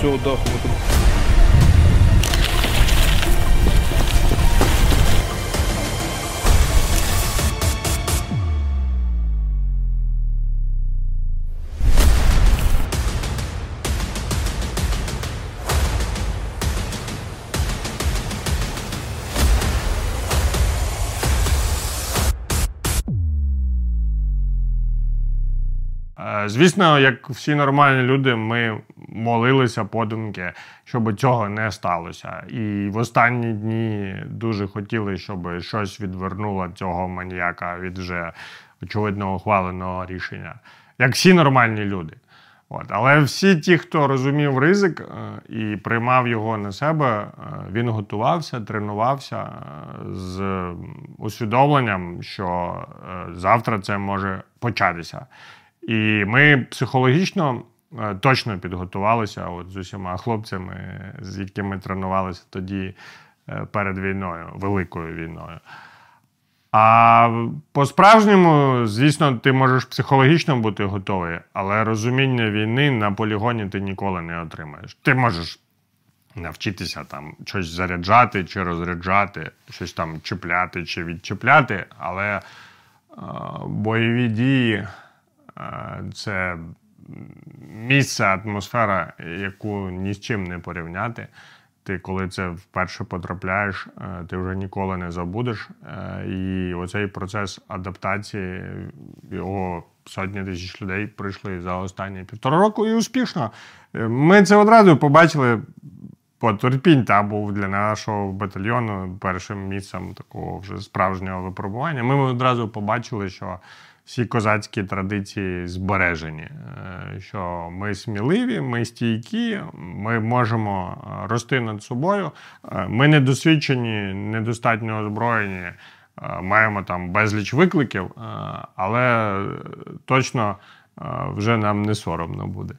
Цього даху ми тут. Звісно, як всі нормальні люди, ми молилися подумки, щоб цього не сталося. І в останні дні дуже хотіли, щоб щось відвернуло цього маніяка від вже очевидно ухваленого рішення. Як всі нормальні люди. От. Але всі ті, хто розумів ризик і приймав його на себе, він готувався, тренувався з усвідомленням, що завтра це може початися. І ми психологічно точно підготувалися от з усіма хлопцями, з якими тренувалися тоді перед війною, великою війною. А по-справжньому, звісно, ти можеш психологічно бути готовий, але розуміння війни на полігоні ти ніколи не отримаєш. Ти можеш навчитися там щось заряджати чи розряджати, щось там чіпляти чи відчіпляти, але е, бойові дії е, – це місце, атмосфера, яку ні з чим не порівняти. Ти, коли це вперше потрапляєш, ти вже ніколи не забудеш. І оцей процес адаптації, його сотні тисяч людей пройшли за останні півтора року, і успішно. Ми це одразу побачили, от Ірпінь та був для нашого батальйону першим місцем такого вже справжнього випробування. Ми одразу побачили, що всі козацькі традиції збережені, що ми сміливі, ми стійкі, ми можемо рости над собою, ми недосвідчені, недостатньо озброєні, маємо там безліч викликів, але точно вже нам не соромно буде.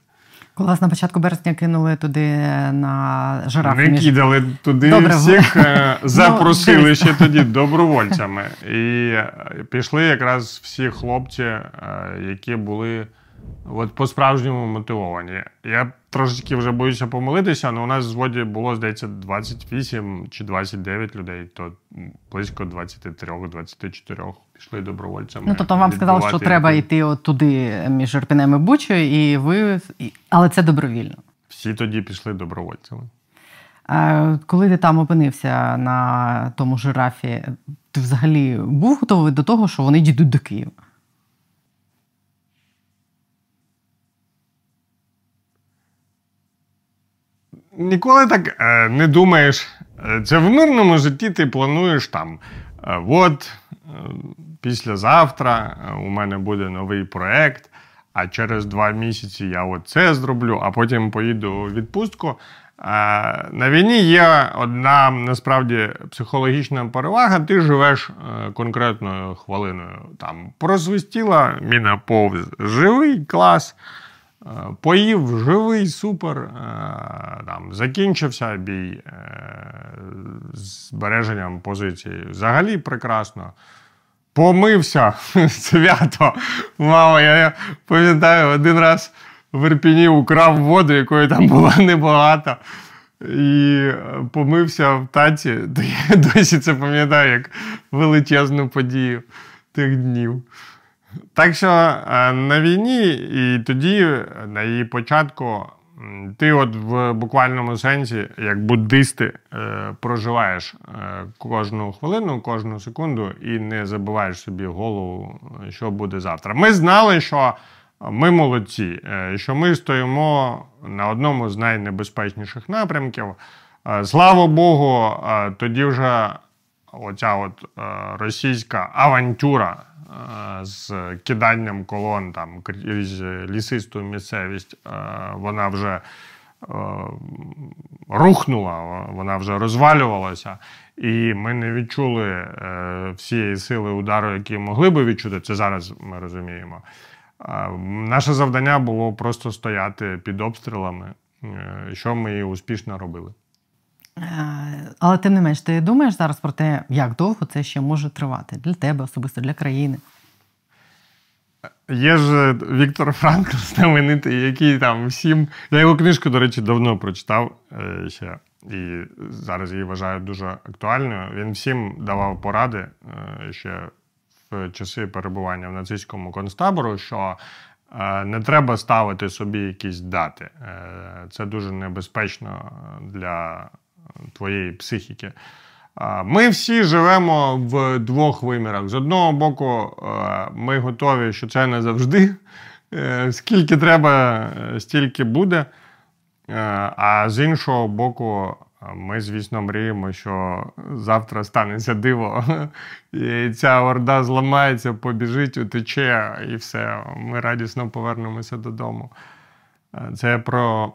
Коли вас на початку березня кинули туди на жираф. Ми кидали туди, добре, всіх запросили ну, ще тоді добровольцями. І пішли якраз всі хлопці, які були от по-справжньому мотивовані. Я трошечки вже боюся помилитися, але у нас в зводі було, здається, двадцять вісім чи двадцять дев'ять людей, то близько двадцять три - двадцять чотири пішли добровольцями. Ну, тобто вам сказали, що треба йти от туди між Ірпінем і Бучою, і ви... але це добровільно. Всі тоді пішли добровольцями. А коли ти там опинився на тому жирафі, ти взагалі був готовий до того, що вони дійдуть до Києва? Ніколи так е, не думаєш. Це в мирному житті ти плануєш там. Е, от, е, післязавтра у мене буде новий проєкт, а через два місяці я от це зроблю, а потім поїду у відпустку. Е, на війні є одна, насправді, психологічна перевага. Ти живеш е, конкретною хвилиною. Там просвистіла, міна повз, живий, клас. Поїв, живий, супер, там, закінчився бій з збереженням позиції. Взагалі прекрасно. Помився, свято. Мама, я пам'ятаю, один раз в Ірпіні украв воду, якої там було небагато. І помився в таці. Я досі це пам'ятаю як величезну подію тих днів. Так що на війні і тоді, на її початку, ти от в буквальному сенсі, як буддисти, проживаєш кожну хвилину, кожну секунду і не забиваєш собі голову, що буде завтра. Ми знали, що ми молодці, що ми стоїмо на одному з найнебезпечніших напрямків. Слава Богу, тоді вже оця от російська авантюра з киданням колон там крізь лісисту місцевість, вона вже рухнула, вона вже розвалювалася. І ми не відчули всієї сили удару, які могли би відчути. Це зараз ми розуміємо. Наше завдання було просто стояти під обстрілами, що ми успішно робили. Але, тим не менш, ти думаєш зараз про те, як довго це ще може тривати? Для тебе, особисто, для країни? Є ж Віктор Франкл, знаменитий, який там всім... Я його книжку, до речі, давно прочитав ще. І зараз її вважаю дуже актуальною. Він всім давав поради ще в часи перебування в нацистському концтабору, що не треба ставити собі якісь дати. Це дуже небезпечно для твоєї психіки. Ми всі живемо в двох вимірах. З одного боку, ми готові, що це не завжди. Скільки треба, стільки буде. А з іншого боку, ми, звісно, мріємо, що завтра станеться диво. І ця орда зламається, побіжить, утече, і все. Ми радісно повернемося додому. Це про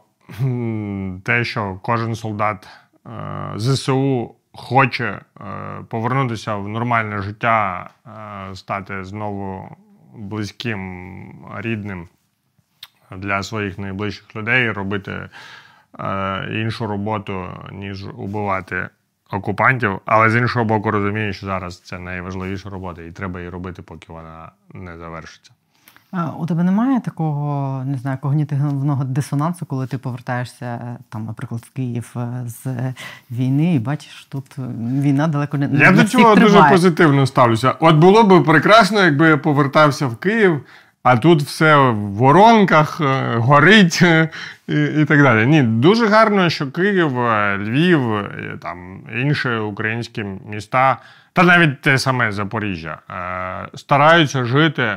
те, що кожен солдат ЗСУ хоче повернутися в нормальне життя, стати знову близьким, рідним для своїх найближчих людей, робити іншу роботу, ніж убивати окупантів, але з іншого боку розумію, що зараз це найважливіша робота і треба її робити, поки вона не завершиться. А у тебе немає такого, не знаю, когнітивного дисонансу, коли ти повертаєшся, там, наприклад, в Київ з війни і бачиш, тут війна далеко не триває? Я до цього дуже позитивно ставлюся. От було б прекрасно, якби я повертався в Київ, а тут все в воронках, горить і, і так далі. Ні, дуже гарно, що Київ, Львів, там, інші українські міста, та навіть те саме Запоріжжя, стараються жити,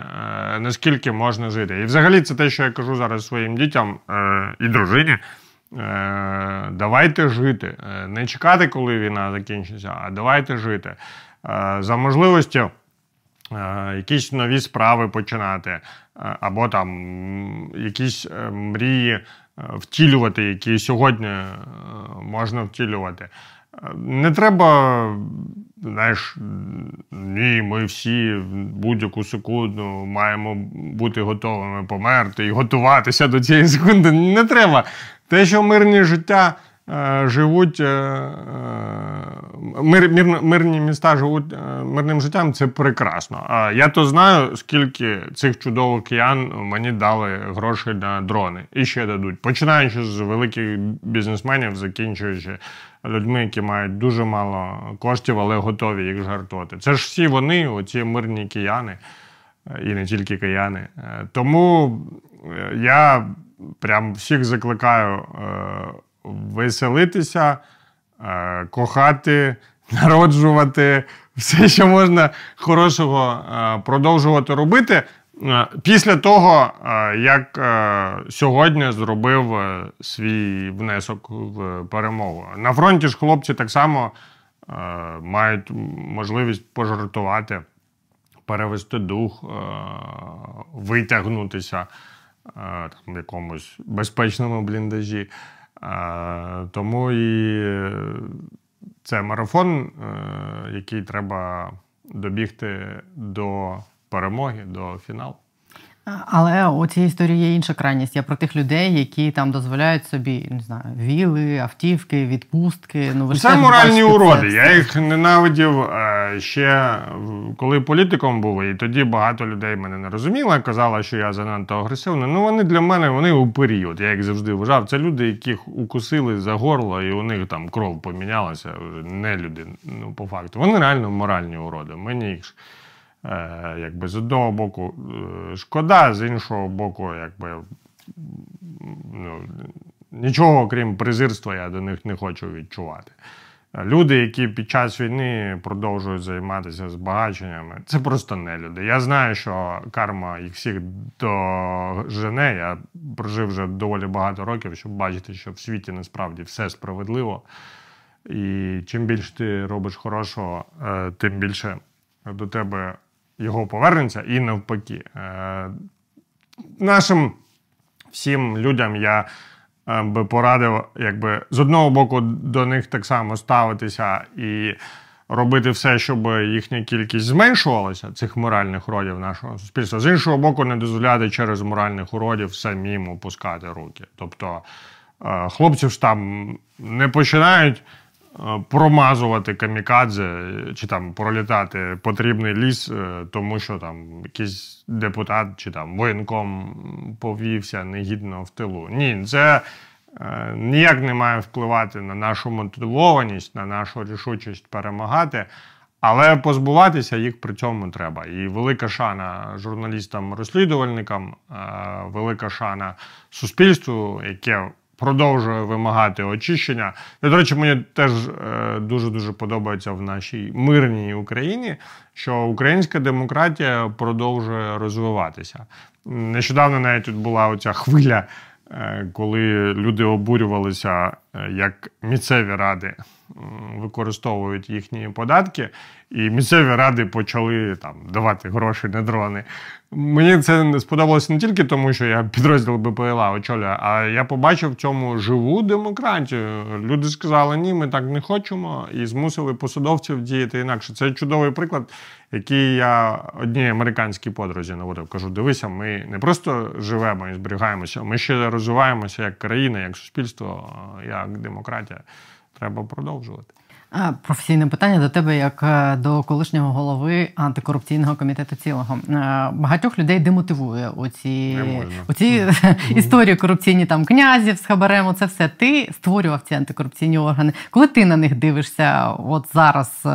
наскільки можна жити. І взагалі це те, що я кажу зараз своїм дітям і дружині. Давайте жити. Не чекати, коли війна закінчиться, а давайте жити. За можливості якісь нові справи починати, або там якісь мрії втілювати, які сьогодні можна втілювати. Не треба, знаєш, ні, ми всі будь-яку секунду маємо бути готовими померти і готуватися до цієї секунди. Не треба. Те, що мирні життя живуть, мир, мир, мирні міста живуть мирним життям, це прекрасно. Я то знаю, скільки цих чудових киян мені дали гроші на дрони. І ще дадуть. Починаючи з великих бізнесменів, закінчуючи людьми, які мають дуже мало коштів, але готові їх жертвувати. Це ж всі вони, оці мирні кияни, і не тільки кияни. Тому я прям всіх закликаю веселитися, кохати, народжувати, все, що можна хорошого продовжувати робити. Після того, як сьогодні зробив свій внесок в перемогу. На фронті ж хлопці так само мають можливість пожартувати, перевести дух, витягнутися там, в якомусь безпечному бліндажі. Тому і це марафон, який треба добігти до перемоги, до фіналу. Але у цій історії є інша крайність. Я про тих людей, які там дозволяють собі, не знаю, віли, автівки, відпустки. Ну, це моральні уроди. Це. Я їх ненавидів ще коли політиком був, і тоді багато людей мене не розуміло, казала, що я занадто агресивний. Ну, вони для мене, вони у період. Я їх завжди вважав. Це люди, яких укусили за горло, і у них там кров помінялася. Не люди, ну, по факту. Вони реально моральні уроди. Мені їх якби з одного боку шкода, з іншого боку, якби, ну, нічого, окрім презирства, я до них не хочу відчувати. Люди, які під час війни продовжують займатися збагаченнями, це просто не люди. Я знаю, що карма їх всіх дожене. Я прожив вже доволі багато років, щоб бачити, що в світі насправді все справедливо. І чим більше ти робиш хорошого, тим більше до тебе його повернеться, і навпаки. Нашим всім людям я би порадив, якби, з одного боку, до них так само ставитися і робити все, щоб їхня кількість зменшувалася, цих моральних уродів нашого суспільства. З іншого боку, не дозволяти через моральних уродів самим опускати руки. Тобто хлопців ж там не починають промазувати камікадзе чи там пролітати потрібний ліс, тому що там якийсь депутат чи там воєнком повівся негідно в тилу. Ні, це е, ніяк не має впливати на нашу мотивованість, на нашу рішучість перемагати, але позбуватися їх при цьому треба. І велика шана журналістам-розслідувальникам, е, велика шана суспільству, яке продовжує вимагати очищення. І, до речі, мені теж дуже-дуже подобається в нашій мирній Україні, що українська демократія продовжує розвиватися. Нещодавно навіть тут була оця хвиля, коли люди обурювалися, як місцеві ради використовують їхні податки, і місцеві ради почали там давати гроші на дрони. Мені це сподобалося не тільки тому, що я підрозділ Б П Л А очолюю, а я побачив в цьому живу демократію. Люди сказали, ні, ми так не хочемо, і змусили посадовців діяти інакше. Це чудовий приклад, який я одній американській подрузі наводив. Кажу, дивися, ми не просто живемо і зберігаємося, ми ще розвиваємося як країна, як суспільство, як демократія. Треба продовжувати. Професійне питання до тебе, як до колишнього голови антикорупційного комітету цілого. Багатьох людей демотивує оці, оці історії корупційні, там, Князів з хабарем, оце все. Ти створював ці антикорупційні органи. Коли ти на них дивишся от зараз,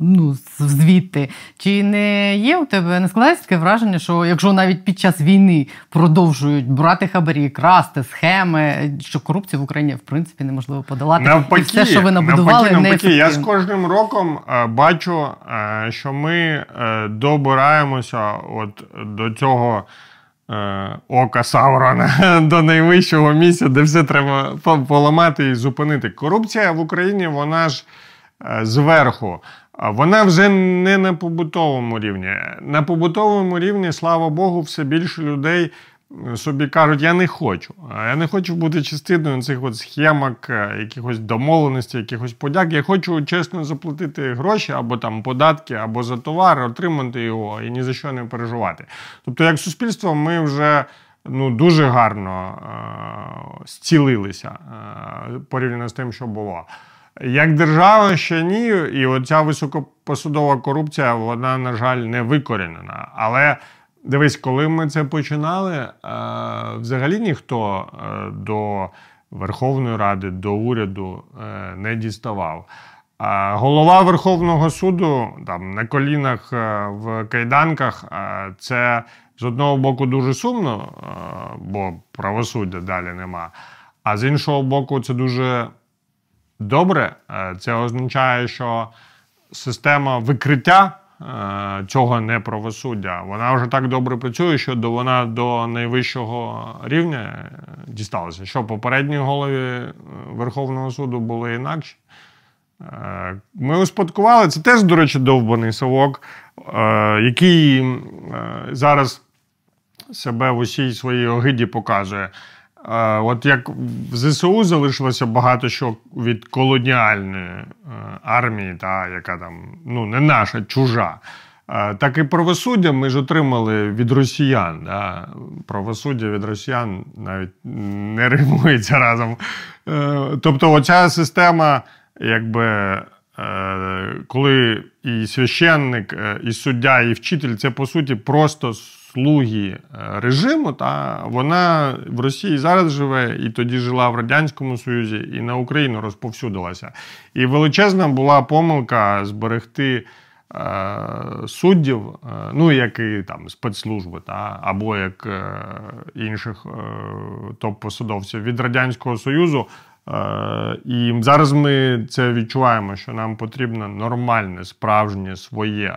ну, звідти, чи не є у тебе, не складається таке враження, що якщо навіть під час війни продовжують брати хабарі, красти, схеми, що корупцію в Україні, в принципі, неможливо подолати? Навпаки, і все, що ви набудували, навпаки, навпаки. Я з кожним роком бачу, що ми добираємося от до цього ока Саурона, до найвищого місця, де все треба поламати і зупинити. Корупція в Україні, вона ж зверху. Вона вже не на побутовому рівні. На побутовому рівні, слава Богу, все більше людей собі кажуть, я не хочу. Я не хочу бути частиною цих от схемок, якихось домовленостей, якихось подяк. Я хочу чесно заплатити гроші, або там податки, або за товар, отримати його і ні за що не переживати. Тобто, як суспільство, ми вже ну, дуже гарно е- зцілилися е- порівняно з тим, що було. Як держава ще ні, і оця високопосадова корупція, вона, на жаль, не викорінена. Але дивись, коли ми це починали, взагалі ніхто до Верховної Ради, до уряду не діставав. Голова Верховного суду там на колінах в кайданках – це, з одного боку, дуже сумно, бо правосуддя далі нема, а з іншого боку, це дуже добре. Це означає, що система викриття цього неправосуддя, вона вже так добре працює, що вона до найвищого рівня дісталася. Що попередні голови Верховного суду були інакші. Ми успадкували, це теж, до речі, довбаний совок, який зараз себе в усій своїй огиді показує. От як в зе ес у залишилося багато що від колоніальної армії, та, яка там, ну, не наша, чужа, так і правосуддя ми ж отримали від росіян. Да? Правосуддя від росіян навіть не римується разом. Тобто оця система, якби, коли і священник, і суддя, і вчитель, це, по суті, просто слуги режиму, та вона в Росії зараз живе, і тоді жила в Радянському Союзі, і на Україну розповсюдилася. І величезна була помилка зберегти е, суддів, е, ну, як і там спецслужби, та, або як е, інших е, топ-посадовців від Радянського Союзу. Е, і зараз ми це відчуваємо, що нам потрібно нормальне, справжнє, своє.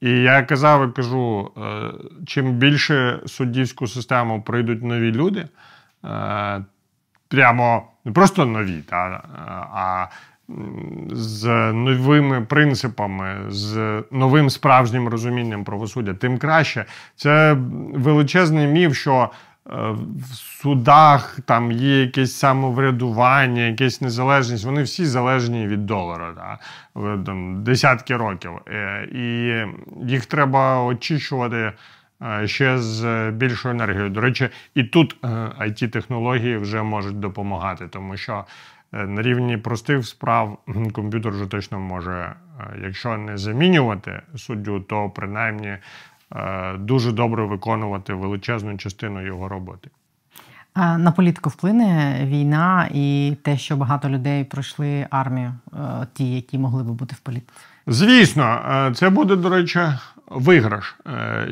І я казав і кажу, чим більше суддівську систему прийдуть нові люди, прямо не просто нові, та, а з новими принципами, з новим справжнім розумінням правосуддя, тим краще. Це величезний міф, що в судах там є якесь самоврядування, якась незалежність. Вони всі залежні від долара, да? Там, десятки років. І їх треба очищувати ще з більшою енергією. До речі, і тут ай ті-технології вже можуть допомагати, тому що на рівні простих справ комп'ютер вже точно може, якщо не замінювати суддю, то принаймні дуже добре виконувати величезну частину його роботи. На політику вплине війна і те, що багато людей пройшли армію, ті, які могли би бути в політиці? Звісно, це буде, до речі, виграш.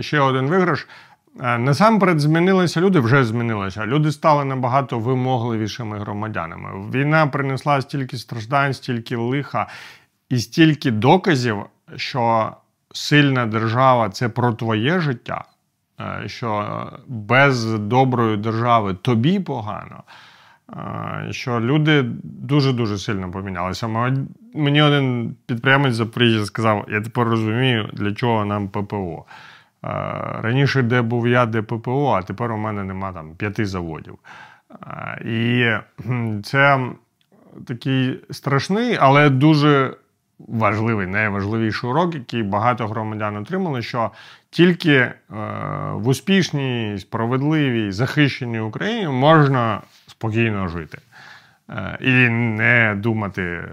Ще один виграш. Насамперед змінилися люди, вже змінилися. Люди стали набагато вимогливішими громадянами. Війна принесла стільки страждань, стільки лиха і стільки доказів, що сильна держава – це про твоє життя, що без доброї держави тобі погано, що люди дуже-дуже сильно помінялися. Мені один підприємець з Запоріжжя сказав, я тепер розумію, для чого нам ППО. Раніше, де був я, де ППО, а тепер у мене нема там п'яти заводів. І це такий страшний, але дуже важливий, найважливіший урок, який багато громадян отримали, що тільки е, в успішній, справедливій, захищеній Україні можна спокійно жити. І не думати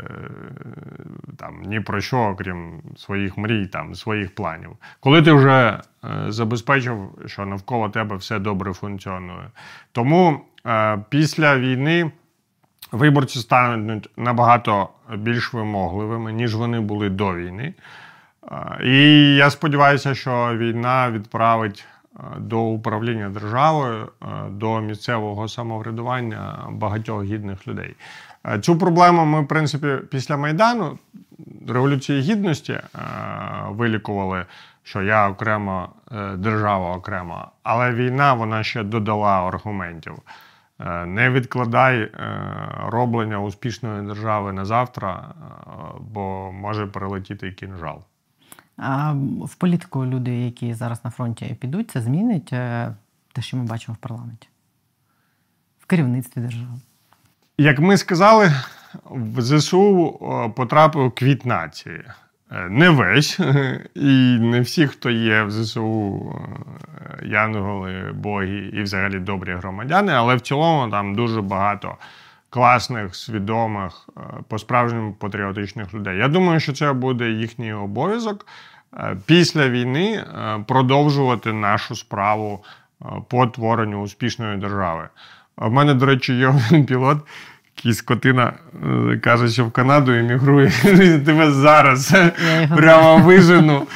там ні про що, окрім своїх мрій, там, своїх планів. Коли ти вже забезпечив, що навколо тебе все добре функціонує. Тому після війни виборці стануть набагато більш вимогливими, ніж вони були до війни. І я сподіваюся, що війна відправить до управління державою, до місцевого самоврядування багатьох гідних людей. Цю проблему ми, в принципі, після Майдану, Революції Гідності, вилікували, що я окремо, держава окремо. Але війна, вона ще додала аргументів. Не відкладай роблення успішної держави на завтра, бо може прилетіти кінжал. А в політику люди, які зараз на фронті підуть, це змінить те, що ми бачимо в парламенті? В керівництві держави? Як ми сказали, в ЗСУ потрапив квіт нації. Не весь, і не всі, хто є в ЗСУ янголи, боги і взагалі добрі громадяни, але в цілому там дуже багато класних, свідомих, по-справжньому патріотичних людей. Я думаю, що це буде їхній обов'язок після війни продовжувати нашу справу по творенню успішної держави. У мене, до речі, є один пілот, який скотина каже, що в Канаду емігрує. Тебе зараз прямо вижену,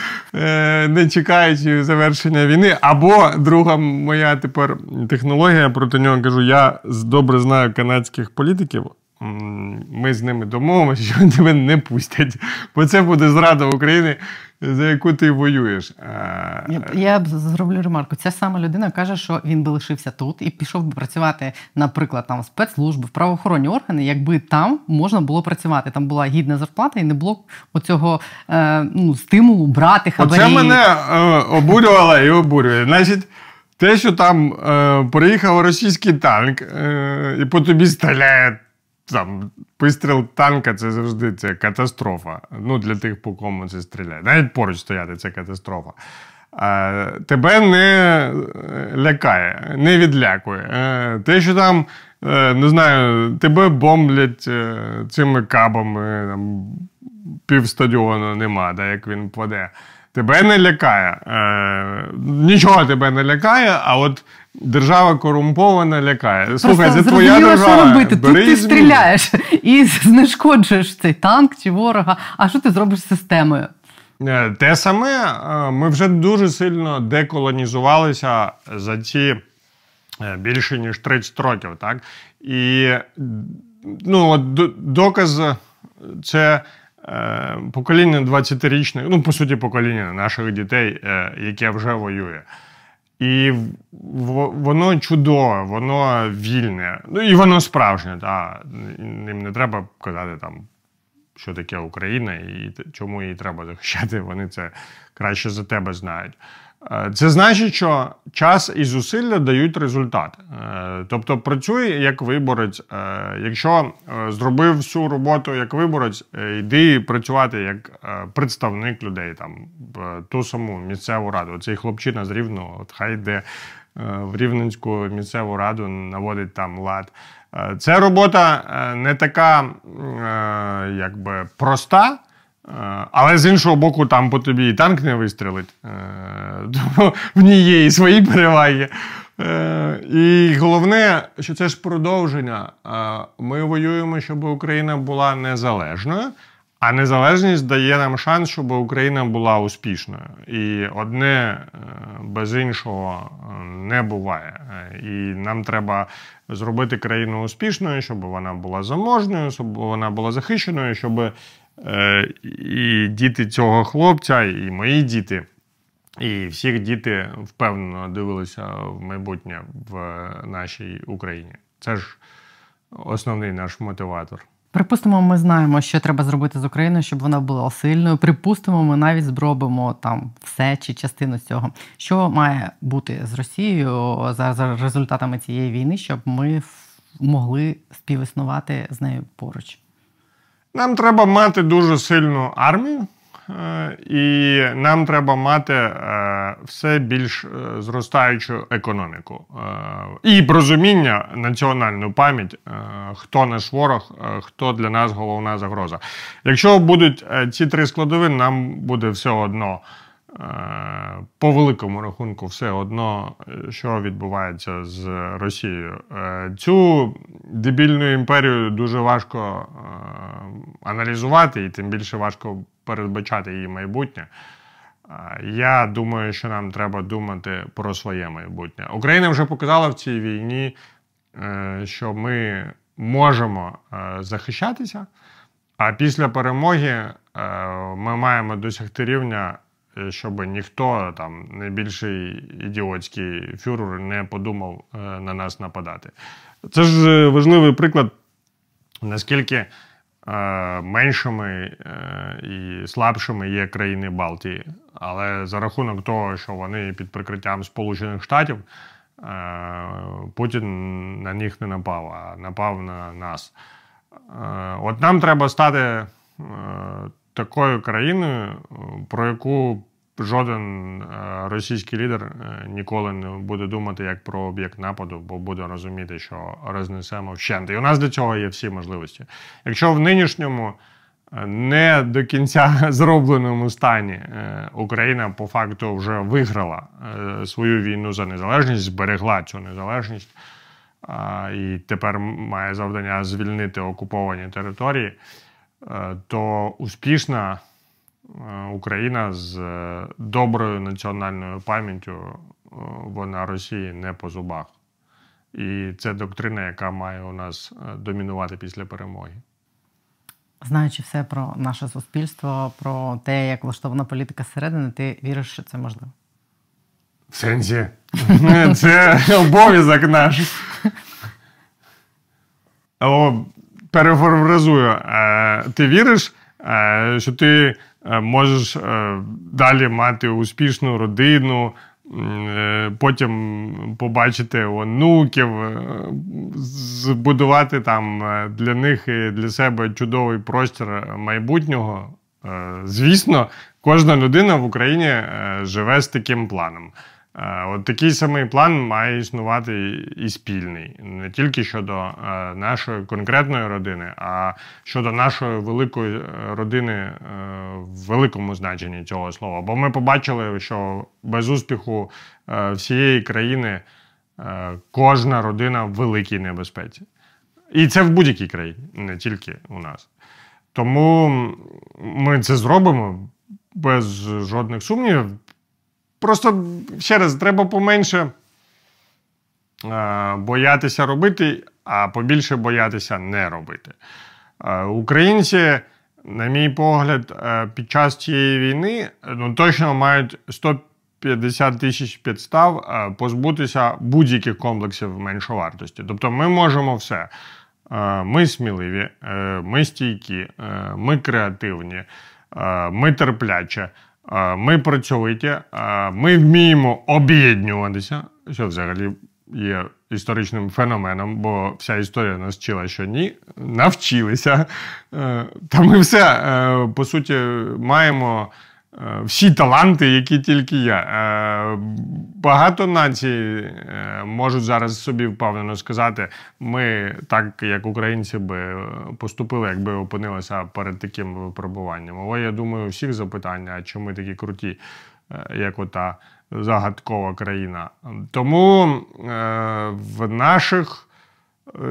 не чекаючи завершення війни. Або друга моя тепер технологія, проти нього кажу, я добре знаю канадських політиків, ми з ними домовимося, що тебе не пустять. Бо це буде зрада України, за яку ти воюєш. Я, я зроблю ремарку. Ця сама людина каже, що він би лишився тут і пішов би працювати, наприклад, там, в спецслужби, в правоохоронні органи, якби там можна було працювати. Там була гідна зарплата і не було оцього е, ну, стимулу брати хабарі. Оце мене е, обурювало і обурює. Значить, те, що там е, приїхав російський танк е, і по тобі стріляє. Там, вистріл танка – це завжди це катастрофа. Ну, для тих, по кому це стріляє. Навіть поруч стояти – це катастрофа. Тебе не лякає, не відлякує. Те, що там, не знаю, тебе бомблять цими кабами, там, півстадіону нема, да, як він паде. Тебе не лякає. Нічого тебе не лякає, а от держава корумпована лякає. Слухай, це твоя держава. Бери і зміни. Тут ти стріляєш і знешкоджуєш цей танк чи ворога. А що ти зробиш з системою? Те саме. Ми вже дуже сильно деколонізувалися за ці більше, ніж тридцять років. Так? І ну, доказ це покоління двадцятирічних, ну, по суті, покоління наших дітей, яке вже воює. І воно чудове, воно вільне, ну і воно справжнє. Та. Їм не треба казати, там, що таке Україна і чому її треба захищати, вони це краще за тебе знають. Це значить, що час і зусилля дають результат. Тобто працюй як виборець. Якщо зробив всю роботу як виборець, йди працювати як представник людей, там, ту саму місцеву раду. Цей хлопчина з Рівного, от хай йде в Рівненську місцеву раду, наводить там лад. Це робота не така, якби, проста. Але, з іншого боку, там по тобі і танк не вистрілить. Тому в ній є і свої переваги. І головне, що це ж продовження. Ми воюємо, щоб Україна була незалежною, а незалежність дає нам шанс, щоб Україна була успішною. І одне без іншого не буває. І нам треба зробити країну успішною, щоб вона була заможною, щоб вона була захищеною, щоб і діти цього хлопця, і мої діти, і всіх діти впевнено дивилися в майбутнє в нашій Україні. Це ж основний наш мотиватор. Припустимо, ми знаємо, що треба зробити з Україною, щоб вона була сильною. Припустимо, ми навіть зробимо там все чи частину цього. Що має бути з Росією за, за результатами цієї війни, щоб ми могли співіснувати з нею поруч? Нам треба мати дуже сильну армію, і нам треба мати все більш зростаючу економіку. І розуміння, національну пам'ять, хто наш ворог, хто для нас головна загроза. Якщо будуть ці три складові, нам буде все одно, по великому рахунку, все одно, що відбувається з Росією. Цю дебільну імперію дуже важко аналізувати, і тим більше важко передбачати її майбутнє. Я думаю, що нам треба думати про своє майбутнє. Україна вже показала в цій війні, що ми можемо захищатися, а після перемоги ми маємо досягти рівня, щоб ніхто, там, найбільший ідіотський фюрер не подумав на нас нападати. Це ж важливий приклад, наскільки меншими і слабшими є країни Балтії. Але за рахунок того, що вони під прикриттям Сполучених Штатів, Путін на них не напав, а напав на нас. От нам треба стати такою країною, про яку жоден російський лідер ніколи не буде думати як про об'єкт нападу, бо буде розуміти, що рознесемо вщент. І у нас для цього є всі можливості. Якщо в нинішньому не до кінця зробленому стані Україна по факту вже виграла свою війну за незалежність, зберегла цю незалежність і тепер має завдання звільнити окуповані території, то успішна Україна з доброю національною пам'яттю, вона Росії не по зубах. І це доктрина, яка має у нас домінувати після перемоги. Знаючи все про наше суспільство, про те, як влаштована політика зсередини, ти віриш, що це можливо? В сенсі? Це обов'язок наш. Перефразую. Ти віриш, що ти можеш далі мати успішну родину, потім побачити онуків, збудувати там для них і для себе чудовий простір майбутнього? Звісно, кожна людина в Україні живе з таким планом. От такий самий план має існувати і спільний. Не тільки щодо нашої конкретної родини, а щодо нашої великої родини в великому значенні цього слова. Бо ми побачили, що без успіху всієї країни кожна родина в великій небезпеці. І це в будь-якій країні, не тільки у нас. Тому ми це зробимо без жодних сумнівів. Просто, ще раз, треба поменше боятися робити, а побільше боятися не робити. Українці, на мій погляд, під час цієї війни ну, точно мають сто п'ятдесят тисяч підстав позбутися будь-яких комплексів меншовартості. Тобто ми можемо все. Ми сміливі, ми стійкі, ми креативні, ми терплячі. Ми працьовиті, ми вміємо об'єднюватися, що взагалі є історичним феноменом, бо вся історія нас вчила, що ні, навчилися. Та ми все, по суті, маємо всі таланти, які тільки є. Багато націй можуть зараз собі впевнено сказати, ми так, як українці, би поступили, якби опинилися перед таким випробуванням. Але я думаю, у всіх запитання, чи ми такі круті, як ота загадкова країна. Тому в наших,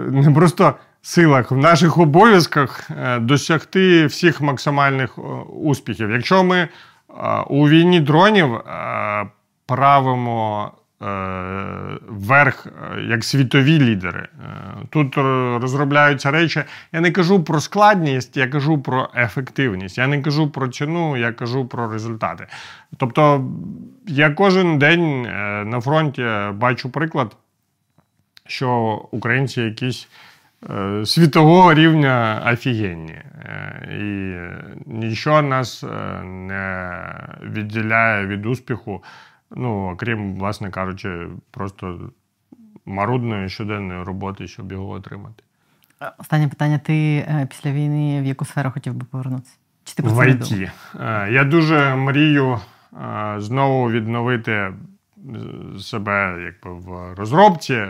не просто силах, в наших обов'язках досягти всіх максимальних успіхів. Якщо ми у війні дронів правимо вверх як світові лідери, тут розробляються речі. Я не кажу про складність, я кажу про ефективність. Я не кажу про ціну, я кажу про результати. Тобто я кожен день на фронті бачу приклад, що українці якісь світового рівня офігенні. І нічого нас не відділяє від успіху, ну, окрім, власне кажучи, просто марудної щоденної роботи, щоб його отримати. Останнє питання. Ти після війни в яку сферу хотів би повернутися? Чи В ай ті. Я дуже мрію знову відновити себе якби в розробці,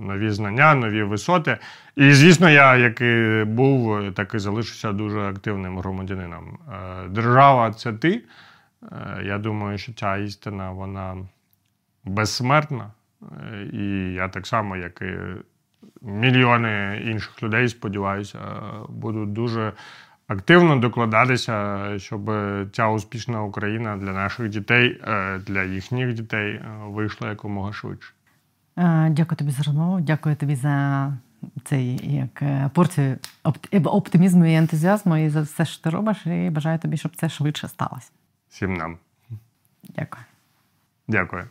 нові знання, нові висоти. І, звісно, я, як і був, так і залишуся дуже активним громадянином. Держава – це ти. Я думаю, що ця істина, вона безсмертна. І я так само, як і мільйони інших людей, сподіваюся, буду дуже активно докладатися, щоб ця успішна Україна для наших дітей, для їхніх дітей вийшла якомога швидше. Дякую тобі за розмову, дякую тобі за цей, як, порцію оптимізму і ентузіазму, і за все, що ти робиш, і бажаю тобі, щоб це швидше сталося. Всім нам. Дякую. Дякую.